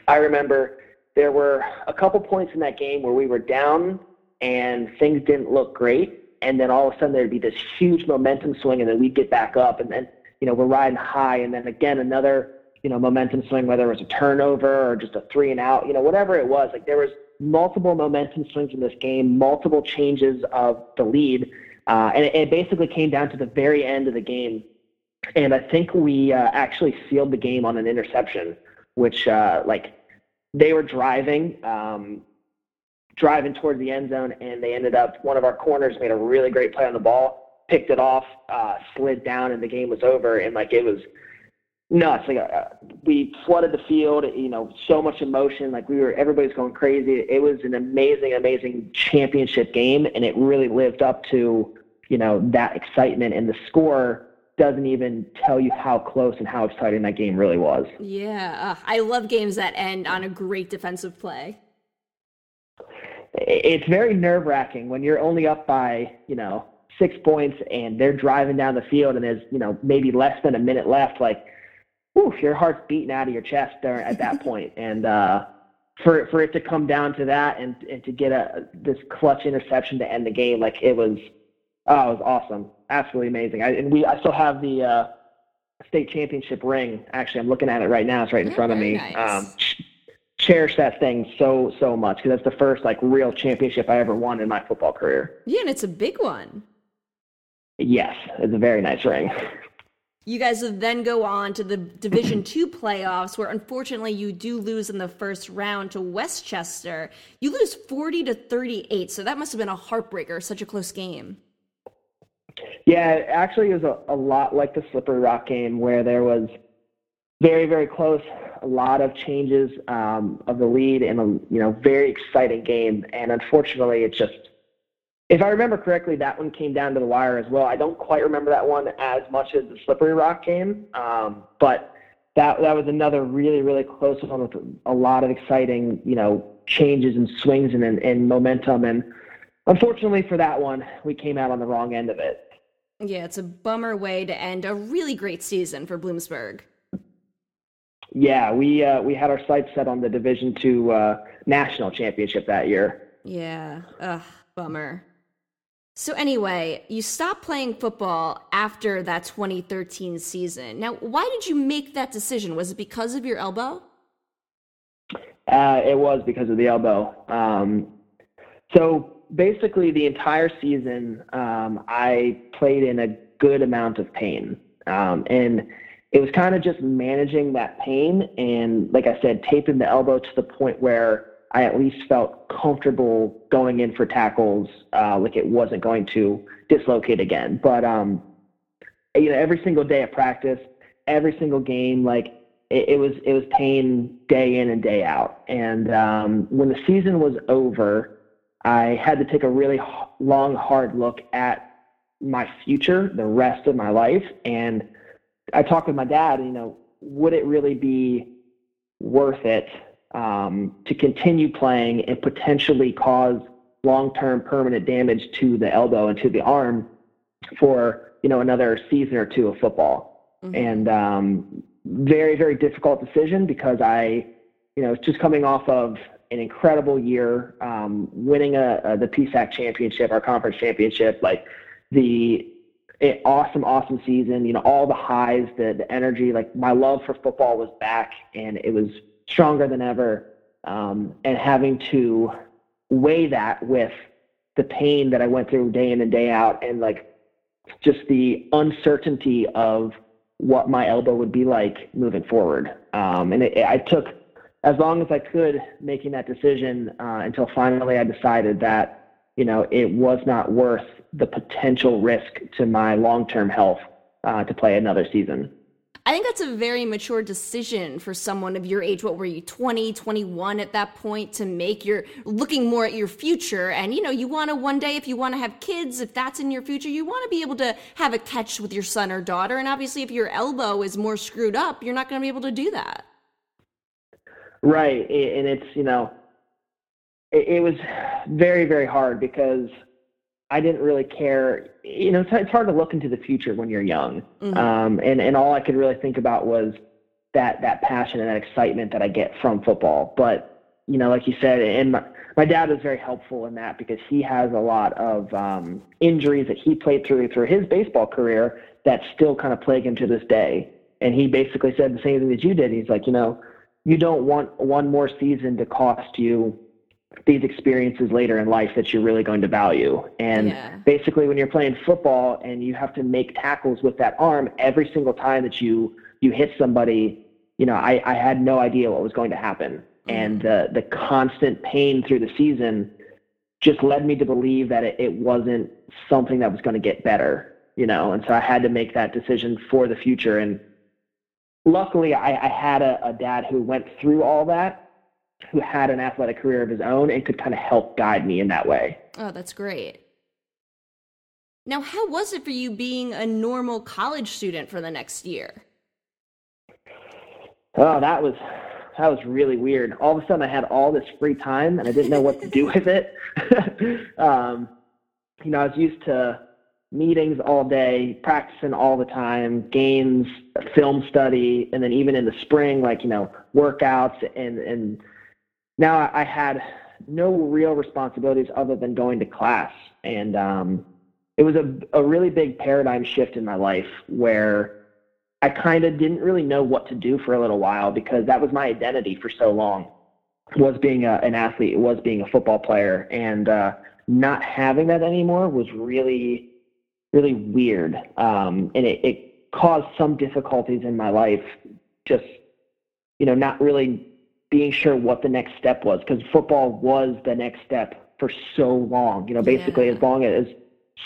I remember there were a couple points in that game where we were down – and things didn't look great, and then all of a sudden there'd be this huge momentum swing, and then we'd get back up, and then, you know, we're riding high, and then again another, you know, momentum swing, whether it was a turnover or just a 3-and-out, you know, whatever it was. Like there was multiple momentum swings in this game, multiple changes of the lead, and it basically came down to the very end of the game, and I think we actually sealed the game on an interception, which like they were driving towards the end zone, and they ended up, one of our corners made a really great play on the ball, picked it off, slid down, and the game was over. And like it was nuts. Like we flooded the field, you know, so much emotion. Like everybody's going crazy. It was an amazing, amazing championship game, and it really lived up to, you know, that excitement. And the score doesn't even tell you how close and how exciting that game really was. Yeah, I love games that end on a great defensive play. It's very nerve-wracking when you're only up by, you know, 6 points and they're driving down the field and there's, you know, maybe less than a minute left. Like, whew, your heart's beating out of your chest there at that point. And for it to come down to that and to get this clutch interception to end the game, like it was awesome, absolutely amazing. I still have the state championship ring. Actually, I'm looking at it right now. It's right in front of me. Nice. Cherish that thing so much because that's the first like real championship I ever won in my football career. Yeah, and it's a big one. Yes, it's a very nice ring. You guys then go on to the Division II playoffs, where unfortunately you do lose in the first round to Westchester. You lose 40-38, so that must have been a heartbreaker. Such a close game. Yeah, actually, it was a lot like the Slippery Rock game, where there was very, very close. A lot of changes of the lead, and a, you know, very exciting game. And unfortunately, it just, if I remember correctly, that one came down to the wire as well. I don't quite remember that one as much as the Slippery Rock game, but that was another really, really close one with a lot of exciting, you know, changes and swings and momentum. And unfortunately for that one, we came out on the wrong end of it. Yeah, it's a bummer way to end a really great season for Bloomsburg. Yeah, we had our sights set on the Division II national championship that year. Yeah, bummer. So anyway, you stopped playing football after that 2013 season. Now, why did you make that decision? Was it because of your elbow? It was because of the elbow. So basically the entire season, I played in a good amount of pain. And it was kind of just managing that pain and, like I said, taping the elbow to the point where I at least felt comfortable going in for tackles, like it wasn't going to dislocate again. But, you know, every single day of practice, every single game, like it was pain day in and day out. And when the season was over, I had to take a really long, hard look at my future, the rest of my life, and I talked with my dad, you know, would it really be worth it to continue playing and potentially cause long-term permanent damage to the elbow and to the arm for, you know, another season or two of football. Mm-hmm. And very, very difficult decision because I, you know, just coming off of an incredible year, winning the PSAC championship, our conference championship, like awesome season, you know, all the highs, the energy, like my love for football was back and it was stronger than ever. And having to weigh that with the pain that I went through day in and day out and like just the uncertainty of what my elbow would be like moving forward. And I took as long as I could making that decision until finally I decided that, you know, it was not worth the potential risk to my long-term health to play another season. I think that's a very mature decision for someone of your age. What were you, 20, 21 at that point, to make? You're looking more at your future. And, you know, you want to one day, if you want to have kids, if that's in your future, you want to be able to have a catch with your son or daughter. And obviously, if your elbow is more screwed up, you're not going to be able to do that. Right. And it's, you know, it was very, very hard because I didn't really care. You know, it's hard to look into the future when you're young. Mm-hmm. And all I could really think about was that passion and that excitement that I get from football. But, you know, like you said, and my dad was very helpful in that because he has a lot of injuries that he played through his baseball career that still kind of plague him to this day. And he basically said the same thing that you did. He's like, you know, you don't want one more season to cost you these experiences later in life that you're really going to value. And basically when you're playing football and you have to make tackles with that arm every single time that you hit somebody, you know, I had no idea what was going to happen. And the constant pain through the season just led me to believe that it wasn't something that was going to get better, you know? And so I had to make that decision for the future. And luckily I had a dad who went through all that, who had an athletic career of his own and could kind of help guide me in that way. Oh, that's great. Now, how was it for you being a normal college student for the next year? Oh, that was really weird. All of a sudden I had all this free time and I didn't know what to do with it. You know, I was used to meetings all day, practicing all the time, games, film study. And then even in the spring, like, you know, workouts and now I had no real responsibilities other than going to class. And it was a really big paradigm shift in my life where I kind of didn't really know what to do for a little while because that was my identity for so long, was being an athlete, was being a football player. And not having that anymore was really, really weird. And it caused some difficulties in my life, just, you know, not really being sure what the next step was, because football was the next step for so long, you know, basically as long as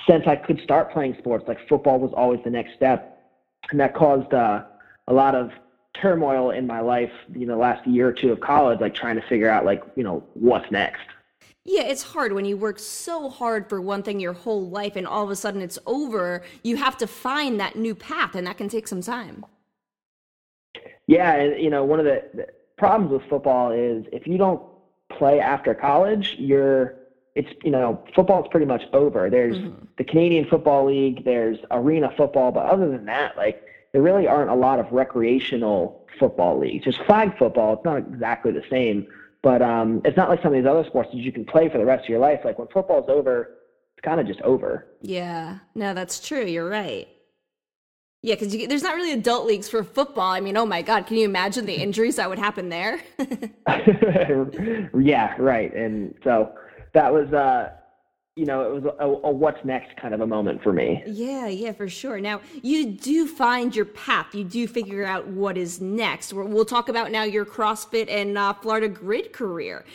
since I could start playing sports, like football was always the next step. And that caused a lot of turmoil in my life, you know, last year or two of college, like trying to figure out like, you know, what's next. Yeah, it's hard when you work so hard for one thing your whole life and all of a sudden it's over. You have to find that new path and that can take some time. Yeah, and you know, one of the problems with football is if you don't play after college, you know, football's pretty much over. There's the Canadian Football League, there's arena football, but other than that, like there really aren't a lot of recreational football leagues. There's flag football, it's not exactly the same, but it's not like some of these other sports that you can play for the rest of your life. Like when football's over, it's kind of just over. Yeah, no, that's true. You're right. Yeah, because there's not really adult leagues for football. I mean, oh my God, can you imagine the injuries that would happen there? Yeah, right. And so that was, you know, it was a what's next kind of a moment for me. Yeah, for sure. Now, you do find your path. You do figure out what is next. We'll talk about now your CrossFit and Florida Grid career.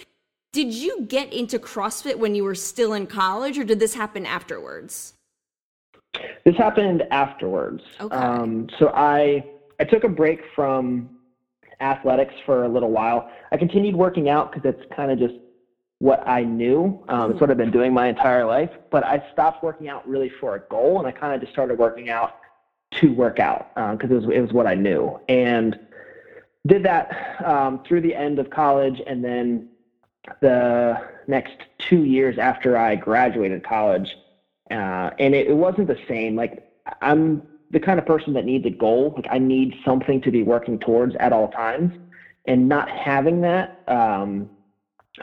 Did you get into CrossFit when you were still in college, or did this happen afterwards? This happened afterwards. Okay. So I took a break from athletics for a little while. I continued working out because it's kind of just what I knew. It's what I've been doing my entire life. But I stopped working out really for a goal, and I kind of just started working out to work out because it was what I knew. And did that through the end of college, and then the next 2 years after I graduated college, And it wasn't the same. Like, I'm the kind of person that needs a goal. Like, I need something to be working towards at all times, and not having that was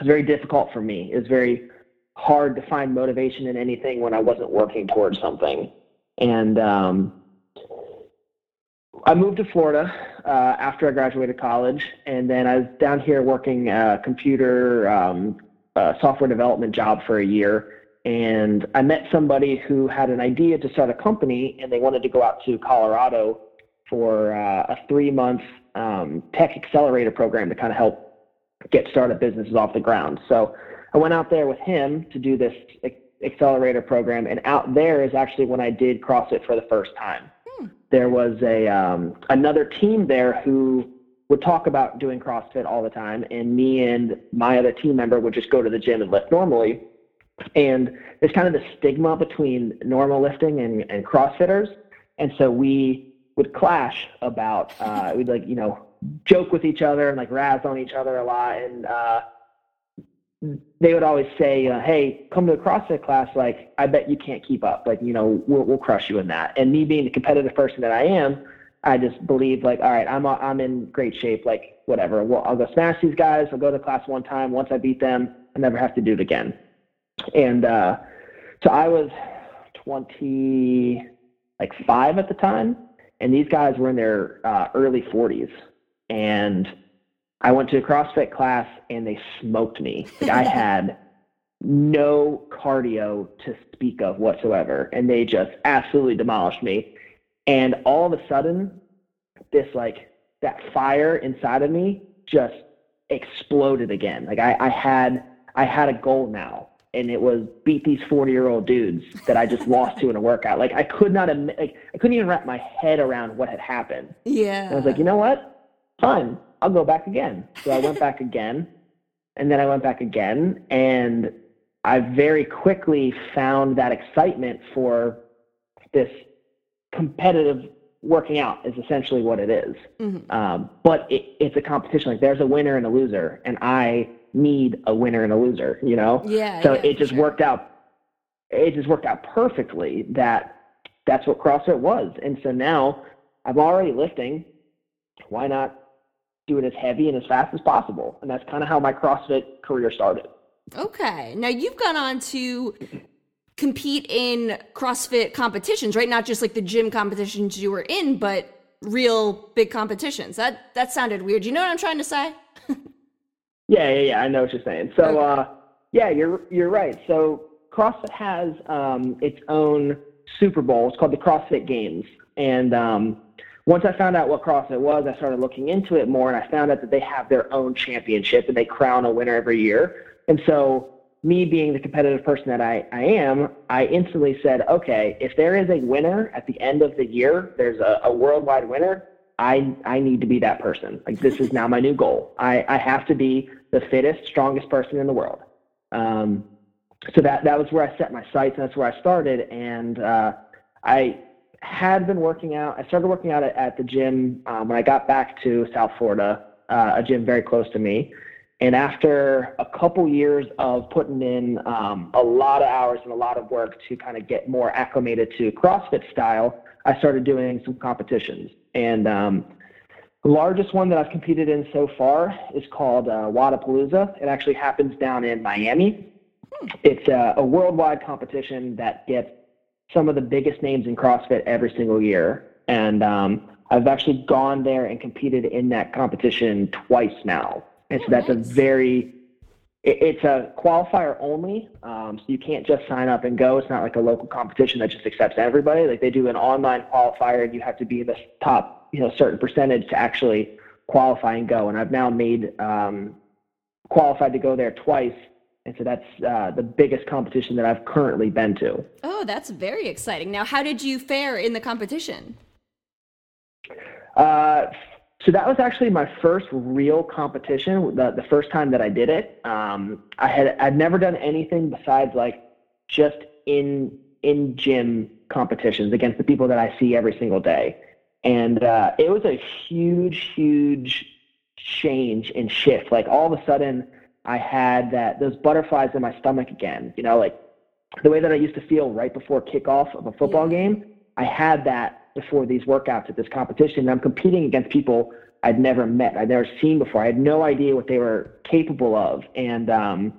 very difficult for me. It was very hard to find motivation in anything when I wasn't working towards something. And I moved to Florida after I graduated college, and then I was down here working a computer software development job for a year. And I met somebody who had an idea to start a company, and they wanted to go out to Colorado for a 3-month tech accelerator program to kind of help get startup businesses off the ground. So I went out there with him to do this accelerator program, and out there is actually when I did CrossFit for the first time. There was a another team there who would talk about doing CrossFit all the time, and me and my other team member would just go to the gym and lift normally. And there's kind of the stigma between normal lifting and CrossFitters. And so we would clash about, we'd like, you know, joke with each other and like razz on each other a lot. And they would always say, hey, come to a CrossFit class. Like, I bet you can't keep up. Like, you know, we'll crush you in that. And me being the competitive person that I am, I just believe like, all right, I'm in great shape. Like, whatever. Well, I'll go smash these guys. I'll go to class one time. Once I beat them, I never have to do it again. And so I was 25 at the time, and these guys were in their early 40s. And I went to a CrossFit class, and they smoked me. Like, I had no cardio to speak of whatsoever, and they just absolutely demolished me. And all of a sudden, this like that fire inside of me just exploded again. Like I had a goal now. And it was beat these 40-year-old dudes that I just lost to in a workout. Like I couldn't even wrap my head around what had happened. Yeah. And I was like, you know what? Fine. I'll go back again. So I went back again, and then I went back again. And I very quickly found that excitement for this competitive working out is essentially what it is. Mm-hmm. But it's a competition. Like, there's a winner and a loser. And I need a winner and a loser, you know? Yeah. So it just worked out perfectly that's what CrossFit was. And so now I'm already lifting. Why not do it as heavy and as fast as possible? And that's kind of how my CrossFit career started. Okay. Now you've gone on to compete in CrossFit competitions, right? Not just like the gym competitions you were in, but real big competitions. That sounded weird. You know what I'm trying to say? Yeah. I know what you're saying. So, okay. Yeah, you're right. So CrossFit has its own Super Bowl. It's called the CrossFit Games. And once I found out what CrossFit was, I started looking into it more, and I found out that they have their own championship, and they crown a winner every year. And so me being the competitive person that I am, I instantly said, okay, if there is a winner at the end of the year, there's a worldwide winner, I need to be that person. Like, this is now my new goal. I have to be the fittest, strongest person in the world. So that was where I set my sights, and that's where I started. And I had been working out. I started working out at the gym when I got back to South Florida, a gym very close to me. And after a couple years of putting in a lot of hours and a lot of work to kind of get more acclimated to CrossFit style, I started doing some competitions. And the largest one that I've competed in so far is called Wodapalooza. It actually happens down in Miami. It's a worldwide competition that gets some of the biggest names in CrossFit every single year. And I've actually gone there and competed in that competition twice now. And so that's a very – it's a qualifier only, so you can't just sign up and go. It's not like a local competition that just accepts everybody. Like, they do an online qualifier, and you have to be in the top, you know, certain percentage to actually qualify and go. And I've now made qualified to go there twice, and so that's the biggest competition that I've currently been to. Oh, that's very exciting. Now, how did you fare in the competition? So that was actually my first real competition, the first time that I did it. I'd never done anything besides like just in gym competitions against the people that I see every single day. And it was a huge, huge change and shift. Like, all of a sudden I had those butterflies in my stomach again, you know, like the way that I used to feel right before kickoff of a football game, I had that before these workouts at this competition. And I'm competing against people I'd never met, I'd never seen before. I had no idea what they were capable of. And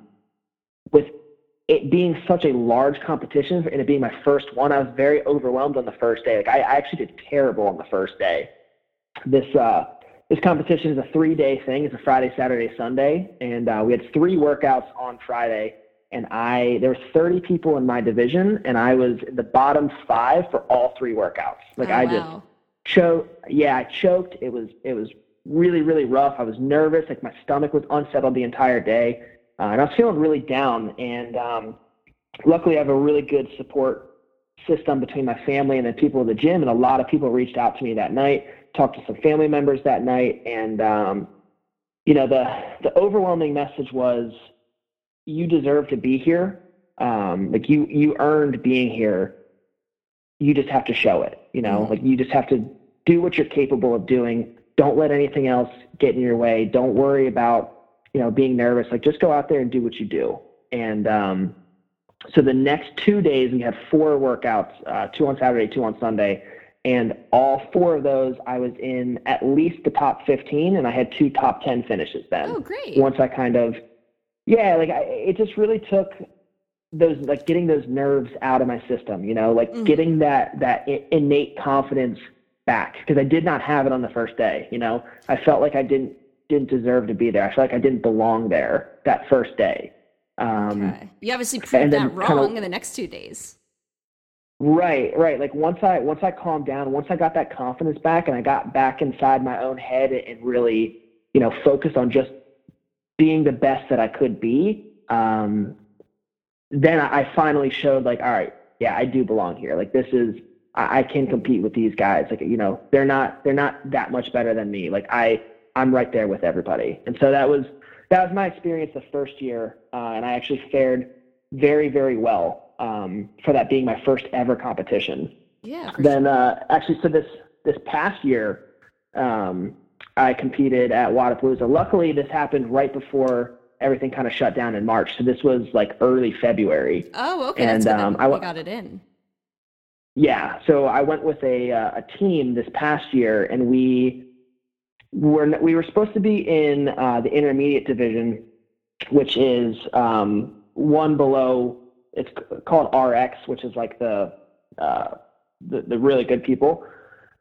with it being such a large competition and it being my first one, I was very overwhelmed on the first day. Like I actually did terrible on the first day. This competition is a 3-day thing. It's a Friday, Saturday, Sunday. And we had 3 workouts on Friday. And there was 30 people in my division, and I was in the bottom 5 for all 3 workouts. Like I choked. It was really, really rough. I was nervous. Like my stomach was unsettled the entire day, and I was feeling really down. And luckily, I have a really good support system between my family and the people at the gym. And a lot of people reached out to me that night. Talked to some family members that night, and the overwhelming message was, you deserve to be here. Like you earned being here. You just have to show it, mm-hmm. Like you just have to do what you're capable of doing. Don't let anything else get in your way. Don't worry about, being nervous. Like just go out there and do what you do. And, so the next 2 days we had 4 workouts, 2 on Saturday, 2 on Sunday. And all 4 of those, I was in at least the top 15, and I had 2 top 10 finishes then. Oh, great. Once I kind of, it just really took those, like getting those nerves out of my system, mm-hmm. getting that innate confidence back, because I did not have it on the first day. I felt like I didn't deserve to be there. I felt like I didn't belong there that first day. Okay. You obviously proved that wrong in the next 2 days. Right. Like once I calmed down, once I got that confidence back and I got back inside my own head and really, focused on just being the best that I could be, then I finally showed, like, all right, yeah, I do belong here. Like this is, I can compete with these guys. Like, they're not that much better than me. Like I'm right there with everybody. And so that was my experience the first year. And I actually fared very, very well, for that being my first ever competition. Yeah. Then, so this past year, I competed at Wodapalooza. Luckily, this happened right before everything kind of shut down in March. So this was like early February. Oh, okay. And I got it in. Yeah. So I went with a team this past year, and we were supposed to be in the intermediate division, which is one below. It's called RX, which is like the really good people,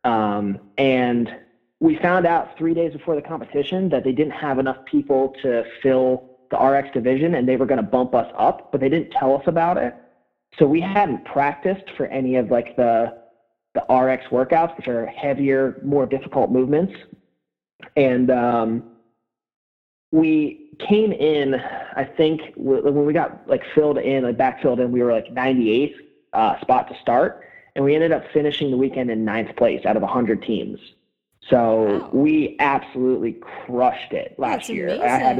and we found out 3 days before the competition that they didn't have enough people to fill the RX division, and they were going to bump us up, but they didn't tell us about it. So we hadn't practiced for any of like the RX workouts, which are heavier, more difficult movements. And we came in, I think when we got backfilled in, we were like 98th spot to start. And we ended up finishing the weekend in 9th place out of 100 teams. So we absolutely crushed it last year. Amazing. I had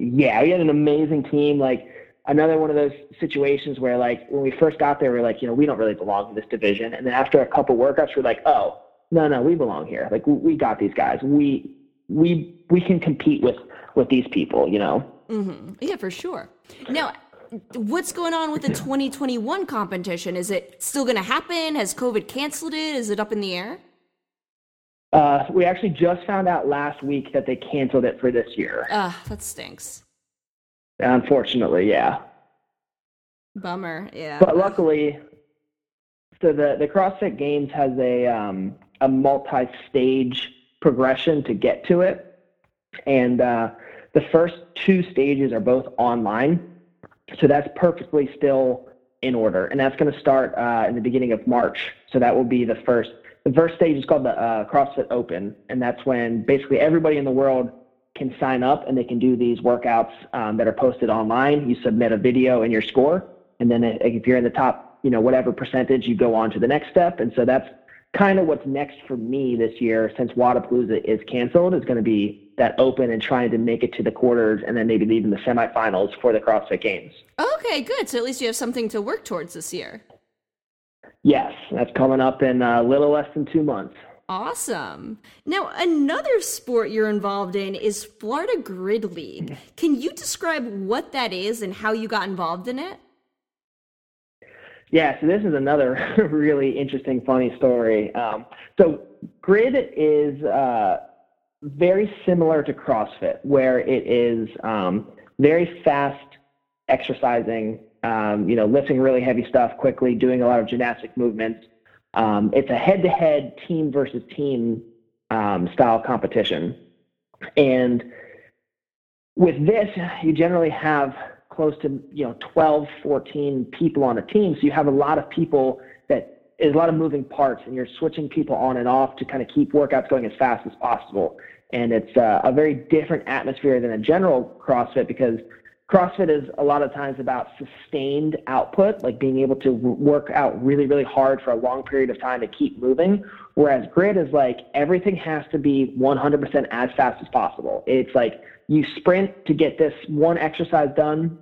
we had an amazing team. Like another one of those situations where like when we first got there, we were like, we don't really belong in this division. And then after a couple workouts, we're like, oh no, we belong here. Like we got these guys. We can compete with these people, Mm-hmm. Yeah, for sure. Now, what's going on with the 2021 competition? Is it still going to happen? Has COVID canceled it? Is it up in the air? We actually just found out last week that they canceled it for this year. That stinks. Unfortunately, yeah. Bummer, yeah. But luckily, so the CrossFit Games has a multi-stage progression to get to it. And the first 2 stages are both online. So that's perfectly still in order. And that's going to start in the beginning of March. So that will be the first stage is called the CrossFit Open, and that's when basically everybody in the world can sign up and they can do these workouts that are posted online. You submit a video and your score, and then if you're in the top, whatever percentage, you go on to the next step. And so that's kind of what's next for me this year, since Wodapalooza is canceled. It's going to be that Open and trying to make it to the quarters and then maybe even the semifinals for the CrossFit Games. Okay, good. So at least you have something to work towards this year. Yes, that's coming up in a little less than 2 months. Awesome. Now, another sport you're involved in is Florida Grid League. Can you describe what that is and how you got involved in it? Yeah, so this is another really interesting, funny story. So Grid is very similar to CrossFit, where it is very fast exercising, lifting really heavy stuff quickly, doing a lot of gymnastic movements. It's a head-to-head team versus team style competition. And with this, you generally have close to 12, 14 people on a team. So you have a lot of people that is a lot of moving parts, and you're switching people on and off to kind of keep workouts going as fast as possible. And it's a very different atmosphere than a general CrossFit, because CrossFit is a lot of times about sustained output, like being able to work out really, really hard for a long period of time and keep moving. Whereas Grid is like everything has to be 100% as fast as possible. It's like you sprint to get this one exercise done.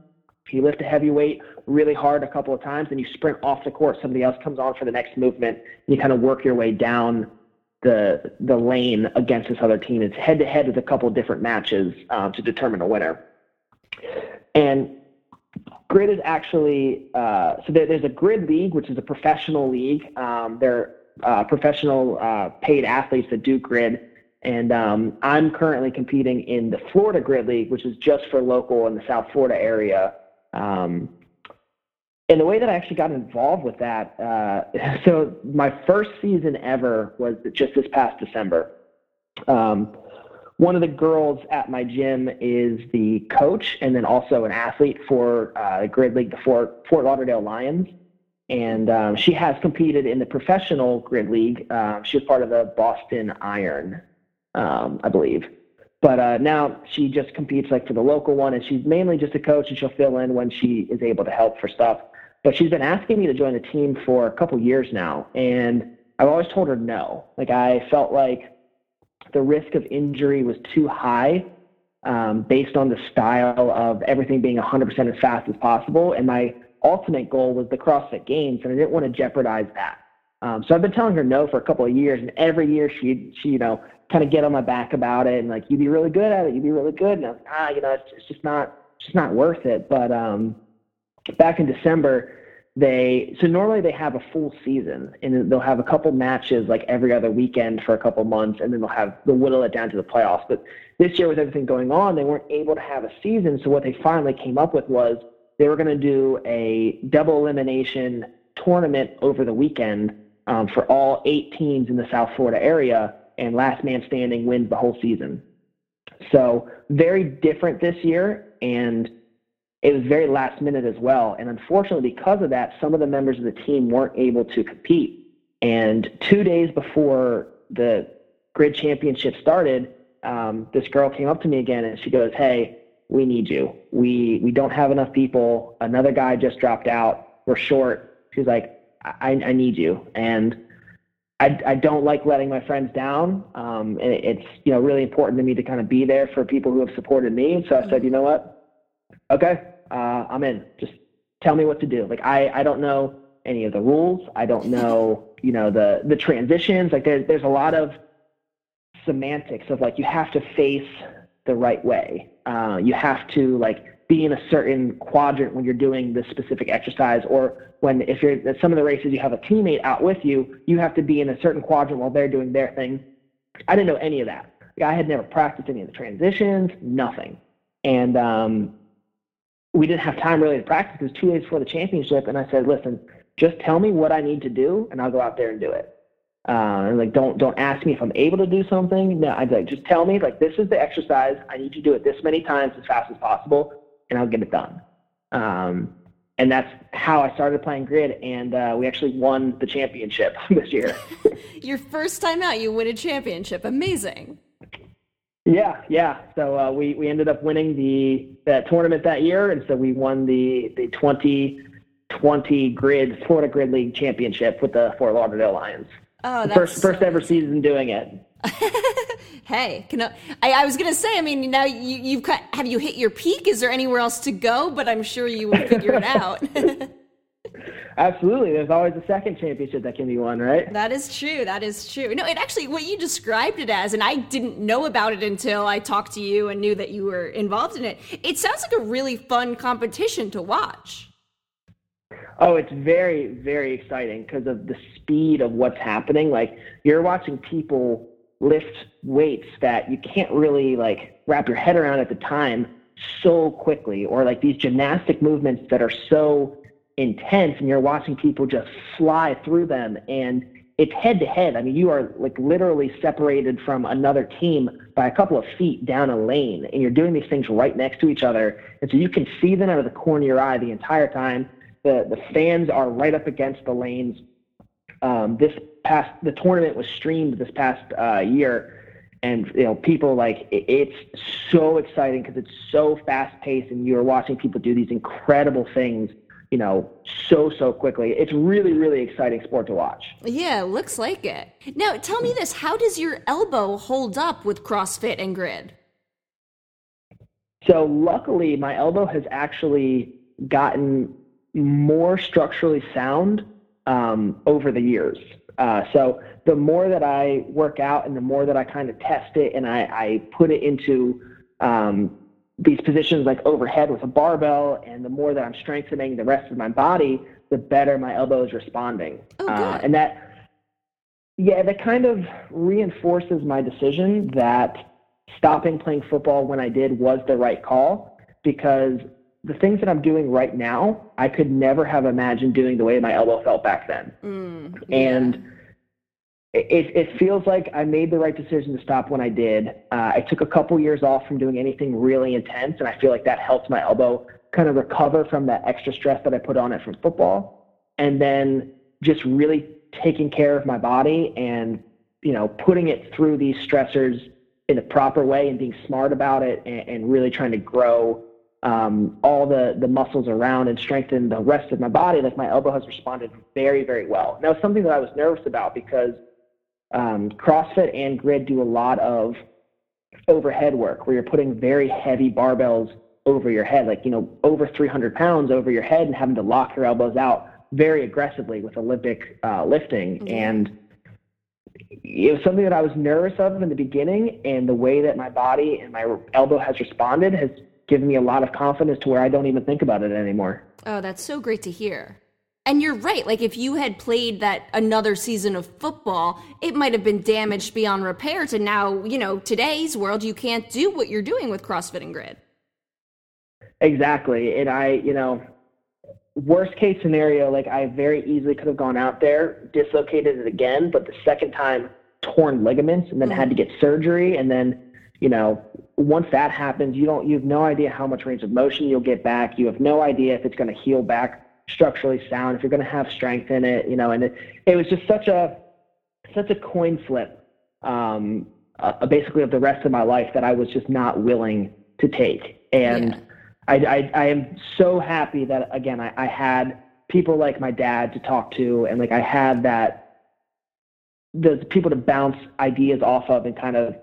You lift a heavy weight really hard a couple of times, and you sprint off the court. Somebody else comes on for the next movement, and you kind of work your way down the lane against this other team. It's head-to-head with a couple of different matches to determine a winner. And Grid is actually so there's a Grid League, which is a professional league. They're professional paid athletes that do Grid. And I'm currently competing in the Florida Grid League, which is just for local in the South Florida area. And the way that I actually got involved with that, so my first season ever was just this past December. One of the girls at my gym is the coach and then also an athlete for the Grid League, the Fort Lauderdale Lions. And she has competed in the professional Grid League. She was part of the Boston Iron, I believe. But now she just competes like for the local one, and she's mainly just a coach, and she'll fill in when she is able to help for stuff. But she's been asking me to join the team for a couple years now, and I've always told her no. Like, I felt like the risk of injury was too high based on the style of everything being 100% as fast as possible, and my ultimate goal was the CrossFit Games, and I didn't want to jeopardize that. So I've been telling her no for a couple of years, and every year she kind of get on my back about it, and like, you'd be really good at it. You'd be really good. And I was like, it's just not, worth it. But back in December, so normally they have a full season, and they'll have a couple matches like every other weekend for a couple months, and then they'll whittle it down to the playoffs. But this year, with everything going on, they weren't able to have a season. So what they finally came up with was they were going to do a double elimination tournament over the weekend for all 8 teams in the South Florida area. And last man standing wins the whole season. So very different this year, and it was very last minute as well. And unfortunately, because of that, some of the members of the team weren't able to compete. And 2 days before the Grid Championship started, this girl came up to me again, and she goes, "Hey, we need you. We don't have enough people. Another guy just dropped out. We're short." She's like, I need you. And I don't like letting my friends down. And it's, really important to me to kind of be there for people who have supported me. So I said, you know what? Okay. I'm in. Just tell me what to do. Like, I don't know any of the rules. I don't know, the transitions. Like, there's a lot of semantics of like, you have to face the right way. You have to be in a certain quadrant when you're doing this specific exercise, or if you're at some of the races, you have a teammate out with you, you have to be in a certain quadrant while they're doing their thing. I didn't know any of that. I had never practiced any of the transitions, nothing. And we didn't have time really to practice. It was 2 days before the championship. And I said, listen, just tell me what I need to do, and I'll go out there and do it. And don't ask me if I'm able to do something. No, I'd just tell me, this is the exercise. I need you to do it this many times as fast as possible, and I'll get it done. And that's how I started playing Grid, and we actually won the championship this year. Your first time out, you win a championship. Amazing. Yeah. So we ended up winning that tournament that year, and so we won the 2020 Florida Grid League Championship with the Fort Lauderdale Lions. Oh, that's first ever season doing it. Hey, I was going to say, now you've have you hit your peak? Is there anywhere else to go? But I'm sure you will figure it out. Absolutely. There's always a second championship that can be won, right? That is true. No, it actually, what you described it as, and I didn't know about it until I talked to you and knew that you were involved in it. It sounds like a really fun competition to watch. Oh, it's very, very exciting because of the speed of what's happening. Like, you're watching people lift weights that you can't really like wrap your head around at the time so quickly, or like these gymnastic movements that are so intense, and you're watching people just fly through them, and it's head to head. I mean, you are like literally separated from another team by a couple of feet down a lane, and you're doing these things right next to each other. And so you can see them out of the corner of your eye the entire time. The fans are right up against the lanes. The tournament was streamed this past year, and you know, people like it's so exciting because it's so fast paced, and you're watching people do these incredible things, you know, so quickly. It's really, really exciting sport to watch. Yeah, looks like it. Now, tell me this. How does your elbow hold up with CrossFit and Grid? So luckily, my elbow has actually gotten more structurally sound over the years. So the more that I work out and the more that I kind of test it and I put it into these positions like overhead with a barbell, and the more that I'm strengthening the rest of my body, the better my elbow is responding. Oh, good. And that kind of reinforces my decision that stopping playing football when I did was the right call, because the things that I'm doing right now, I could never have imagined doing the way my elbow felt back then. Mm, yeah. And it feels like I made the right decision to stop when I did. I took a couple years off from doing anything really intense, and I feel like that helped my elbow kind of recover from that extra stress that I put on it from football. And then just really taking care of my body and, you know, putting it through these stressors in the proper way and being smart about it and really trying to grow all the muscles around and strengthen the rest of my body. Like, my elbow has responded very, very well. Now, it's something that I was nervous about because CrossFit and Grid do a lot of overhead work where you're putting very heavy barbells over your head, like, you know, over 300 pounds over your head and having to lock your elbows out very aggressively with Olympic lifting. Mm-hmm. And it was something that I was nervous of in the beginning, and the way that my body and my elbow has responded has given me a lot of confidence to where I don't even think about it anymore. Oh, that's so great to hear. And you're right. Like, if you had played that another season of football, it might have been damaged beyond repair to now, you know, today's world, you can't do what you're doing with CrossFit and Grid. Exactly. And worst case scenario, like, I very easily could have gone out there, dislocated it again, but the second time torn ligaments and then had to get surgery. And then, you know, once that happens, you have no idea how much range of motion you'll get back. You have no idea if it's going to heal back structurally sound, if you're going to have strength in it, you know. And it was just such a coin flip, basically, of the rest of my life that I was just not willing to take. And yeah. I am so happy that, again, I had people like my dad to talk to, and like I had those people to bounce ideas off of and kind of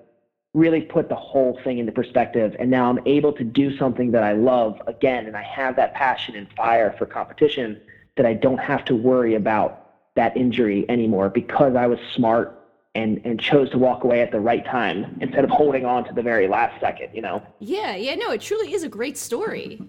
really put the whole thing into perspective. And now I'm able to do something that I love again, and I have that passion and fire for competition that I don't have to worry about that injury anymore, because I was smart and chose to walk away at the right time instead of holding on to the very last second, you know? Yeah, no, it truly is a great story.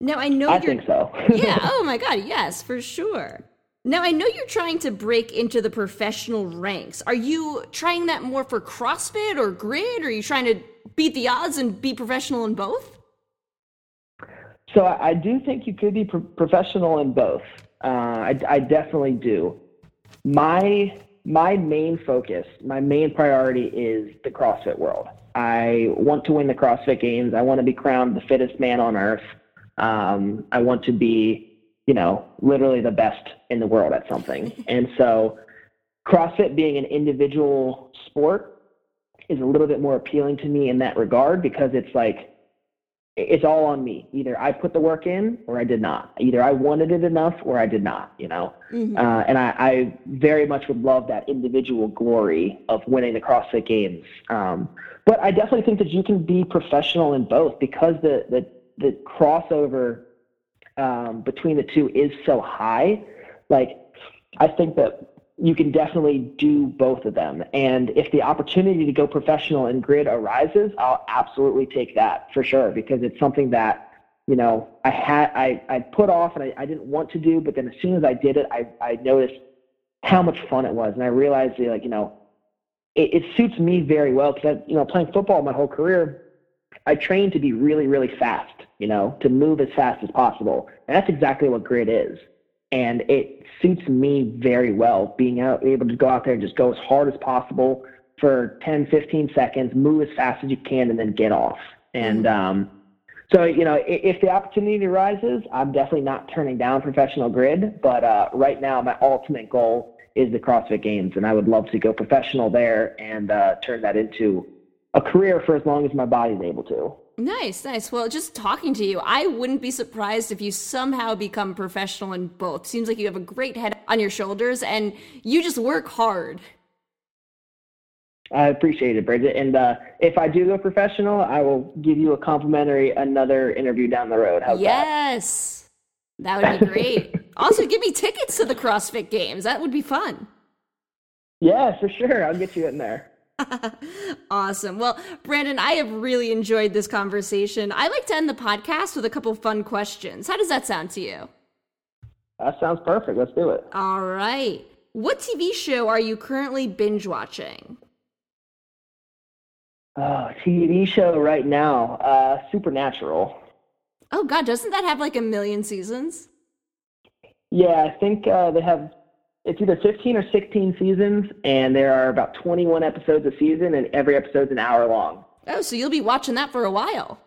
Now, I think so. Yeah, oh my God, yes, for sure. Now, I know you're trying to break into the professional ranks. Are you trying that more for CrossFit or Grid? Are you trying to beat the odds and be professional in both? So I do think you could be professional in both. I definitely do. My main focus, my main priority is the CrossFit world. I want to win the CrossFit Games. I want to be crowned the fittest man on earth. I want to be, you know, literally the best in the world at something. And so CrossFit being an individual sport is a little bit more appealing to me in that regard, because it's like, it's all on me. Either I put the work in or I did not. Either I wanted it enough or I did not, you know. Mm-hmm. And I very much would love that individual glory of winning the CrossFit Games. But I definitely think that you can be professional in both, because the crossover between the two is so high. Like, I think that you can definitely do both of them. And if the opportunity to go professional in Grid arises, I'll absolutely take that for sure, because it's something that you know, I put off and I didn't want to do, but then as soon as I did it, I noticed how much fun it was. And I realized that, like, you know, it suits me very well because, you know, playing football my whole career, I trained to be really, really fast, you know, to move as fast as possible. And that's exactly what grit is. And it suits me very well, being able to go out there and just go as hard as possible for 10, 15 seconds, move as fast as you can, and then get off. And so, you know, if the opportunity arises, I'm definitely not turning down professional grid. But right now, my ultimate goal is the CrossFit Games, and I would love to go professional there and turn that into a career for as long as my body's able to. Nice, nice. Well, just talking to you, I wouldn't be surprised if you somehow become professional in both. Seems like you have a great head on your shoulders, and you just work hard. I appreciate it, Bridget. And if I do go professional, I will give you a complimentary another interview down the road. How's yes, that would be great. Also, give me tickets to the CrossFit Games. That would be fun. Yeah, for sure. I'll get you in there. Awesome. Well, Brandon, I have really enjoyed this conversation. I like to end the podcast with a couple fun questions. How does that sound to you? That sounds perfect. Let's do it. All right. What TV show are you currently binge watching? Oh, TV show right now, Supernatural. Oh, God, doesn't that have like a million seasons? Yeah, I think they have... It's either 15 or 16 seasons, and there are about 21 episodes a season, and every episode's an hour long. Oh, so you'll be watching that for a while.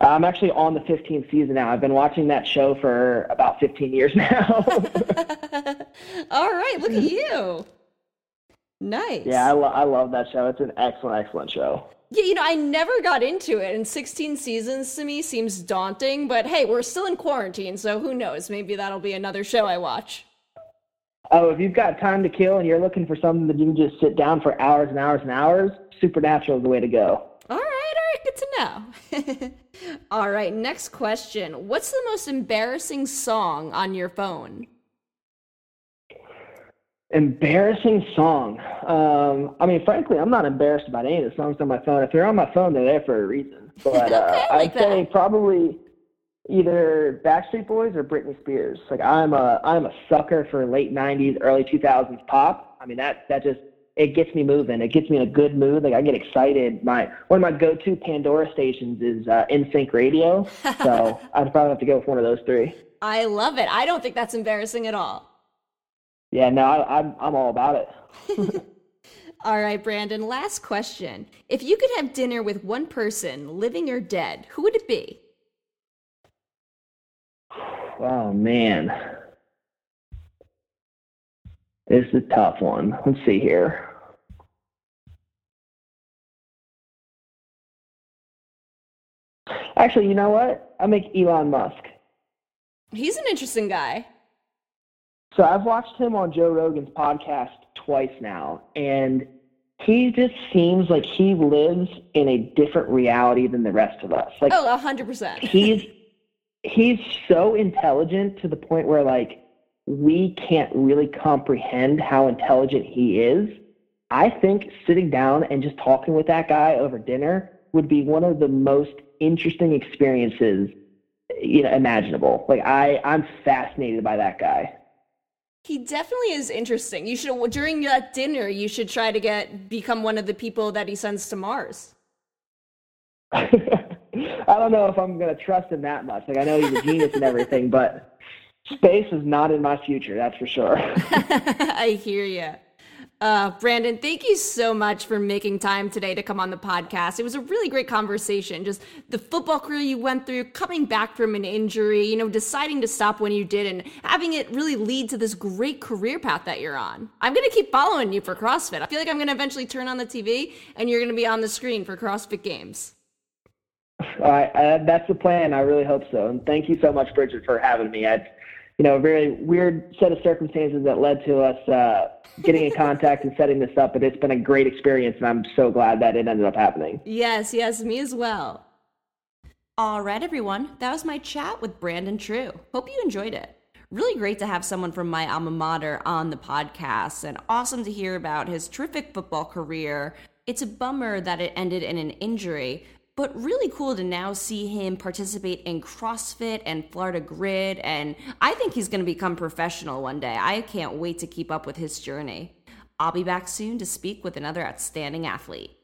I'm actually on the 15th season now. I've been watching that show for about 15 years now. All right, look at you. Nice. Yeah, I love that show. It's an excellent, excellent show. Yeah, you know, I never got into it, and 16 seasons to me seems daunting, but hey, we're still in quarantine, so who knows? Maybe that'll be another show I watch. Oh, if you've got time to kill and you're looking for something that you can just sit down for hours and hours and hours, Supernatural is the way to go. All right, good to know. All right, next question. What's the most embarrassing song on your phone? Embarrassing song. I mean, frankly, I'm not embarrassed about any of the songs on my phone. If they're on my phone, they're there for a reason. But okay, I'd say probably... either Backstreet Boys or Britney Spears. Like I'm a sucker for late 90s, early 2000s pop. I mean that just it gets me moving. It gets me in a good mood. Like I get excited. One of my go-to Pandora stations is NSYNC Radio. So I'd probably have to go with one of those three. I love it. I don't think that's embarrassing at all. Yeah, no, I'm all about it. All right, Brandon. Last question: if you could have dinner with one person, living or dead, who would it be? Oh, man. This is a tough one. Let's see here. Actually, you know what? I'll make Elon Musk. He's an interesting guy. So I've watched him on Joe Rogan's podcast twice now, and he just seems like he lives in a different reality than the rest of us. Like, oh, 100%. He's so intelligent to the point where, like, we can't really comprehend how intelligent he is. I think sitting down and just talking with that guy over dinner would be one of the most interesting experiences, you know, imaginable. Like, I'm fascinated by that guy. He definitely is interesting. You should, during that dinner, you should try to become one of the people that he sends to Mars. I don't know if I'm going to trust him that much. Like, I know he's a genius and everything, but space is not in my future, that's for sure. I hear you. Brandon, thank you so much for making time today to come on the podcast. It was a really great conversation. Just the football career you went through, coming back from an injury, you know, deciding to stop when you did and having it really lead to this great career path that you're on. I'm going to keep following you for CrossFit. I feel like I'm going to eventually turn on the TV and you're going to be on the screen for CrossFit Games. All right, that's the plan. I really hope so. And thank you so much, Bridget, for having me. It's, you know, a very weird set of circumstances that led to us getting in contact and setting this up, but it's been a great experience, and I'm so glad that it ended up happening. Yes, yes, me as well. All right, everyone. That was my chat with Brandon True. Hope you enjoyed it. Really great to have someone from my alma mater on the podcast, and awesome to hear about his terrific football career. It's a bummer that it ended in an injury, but really cool to now see him participate in CrossFit and Florida Grid, and I think he's going to become professional one day. I can't wait to keep up with his journey. I'll be back soon to speak with another outstanding athlete.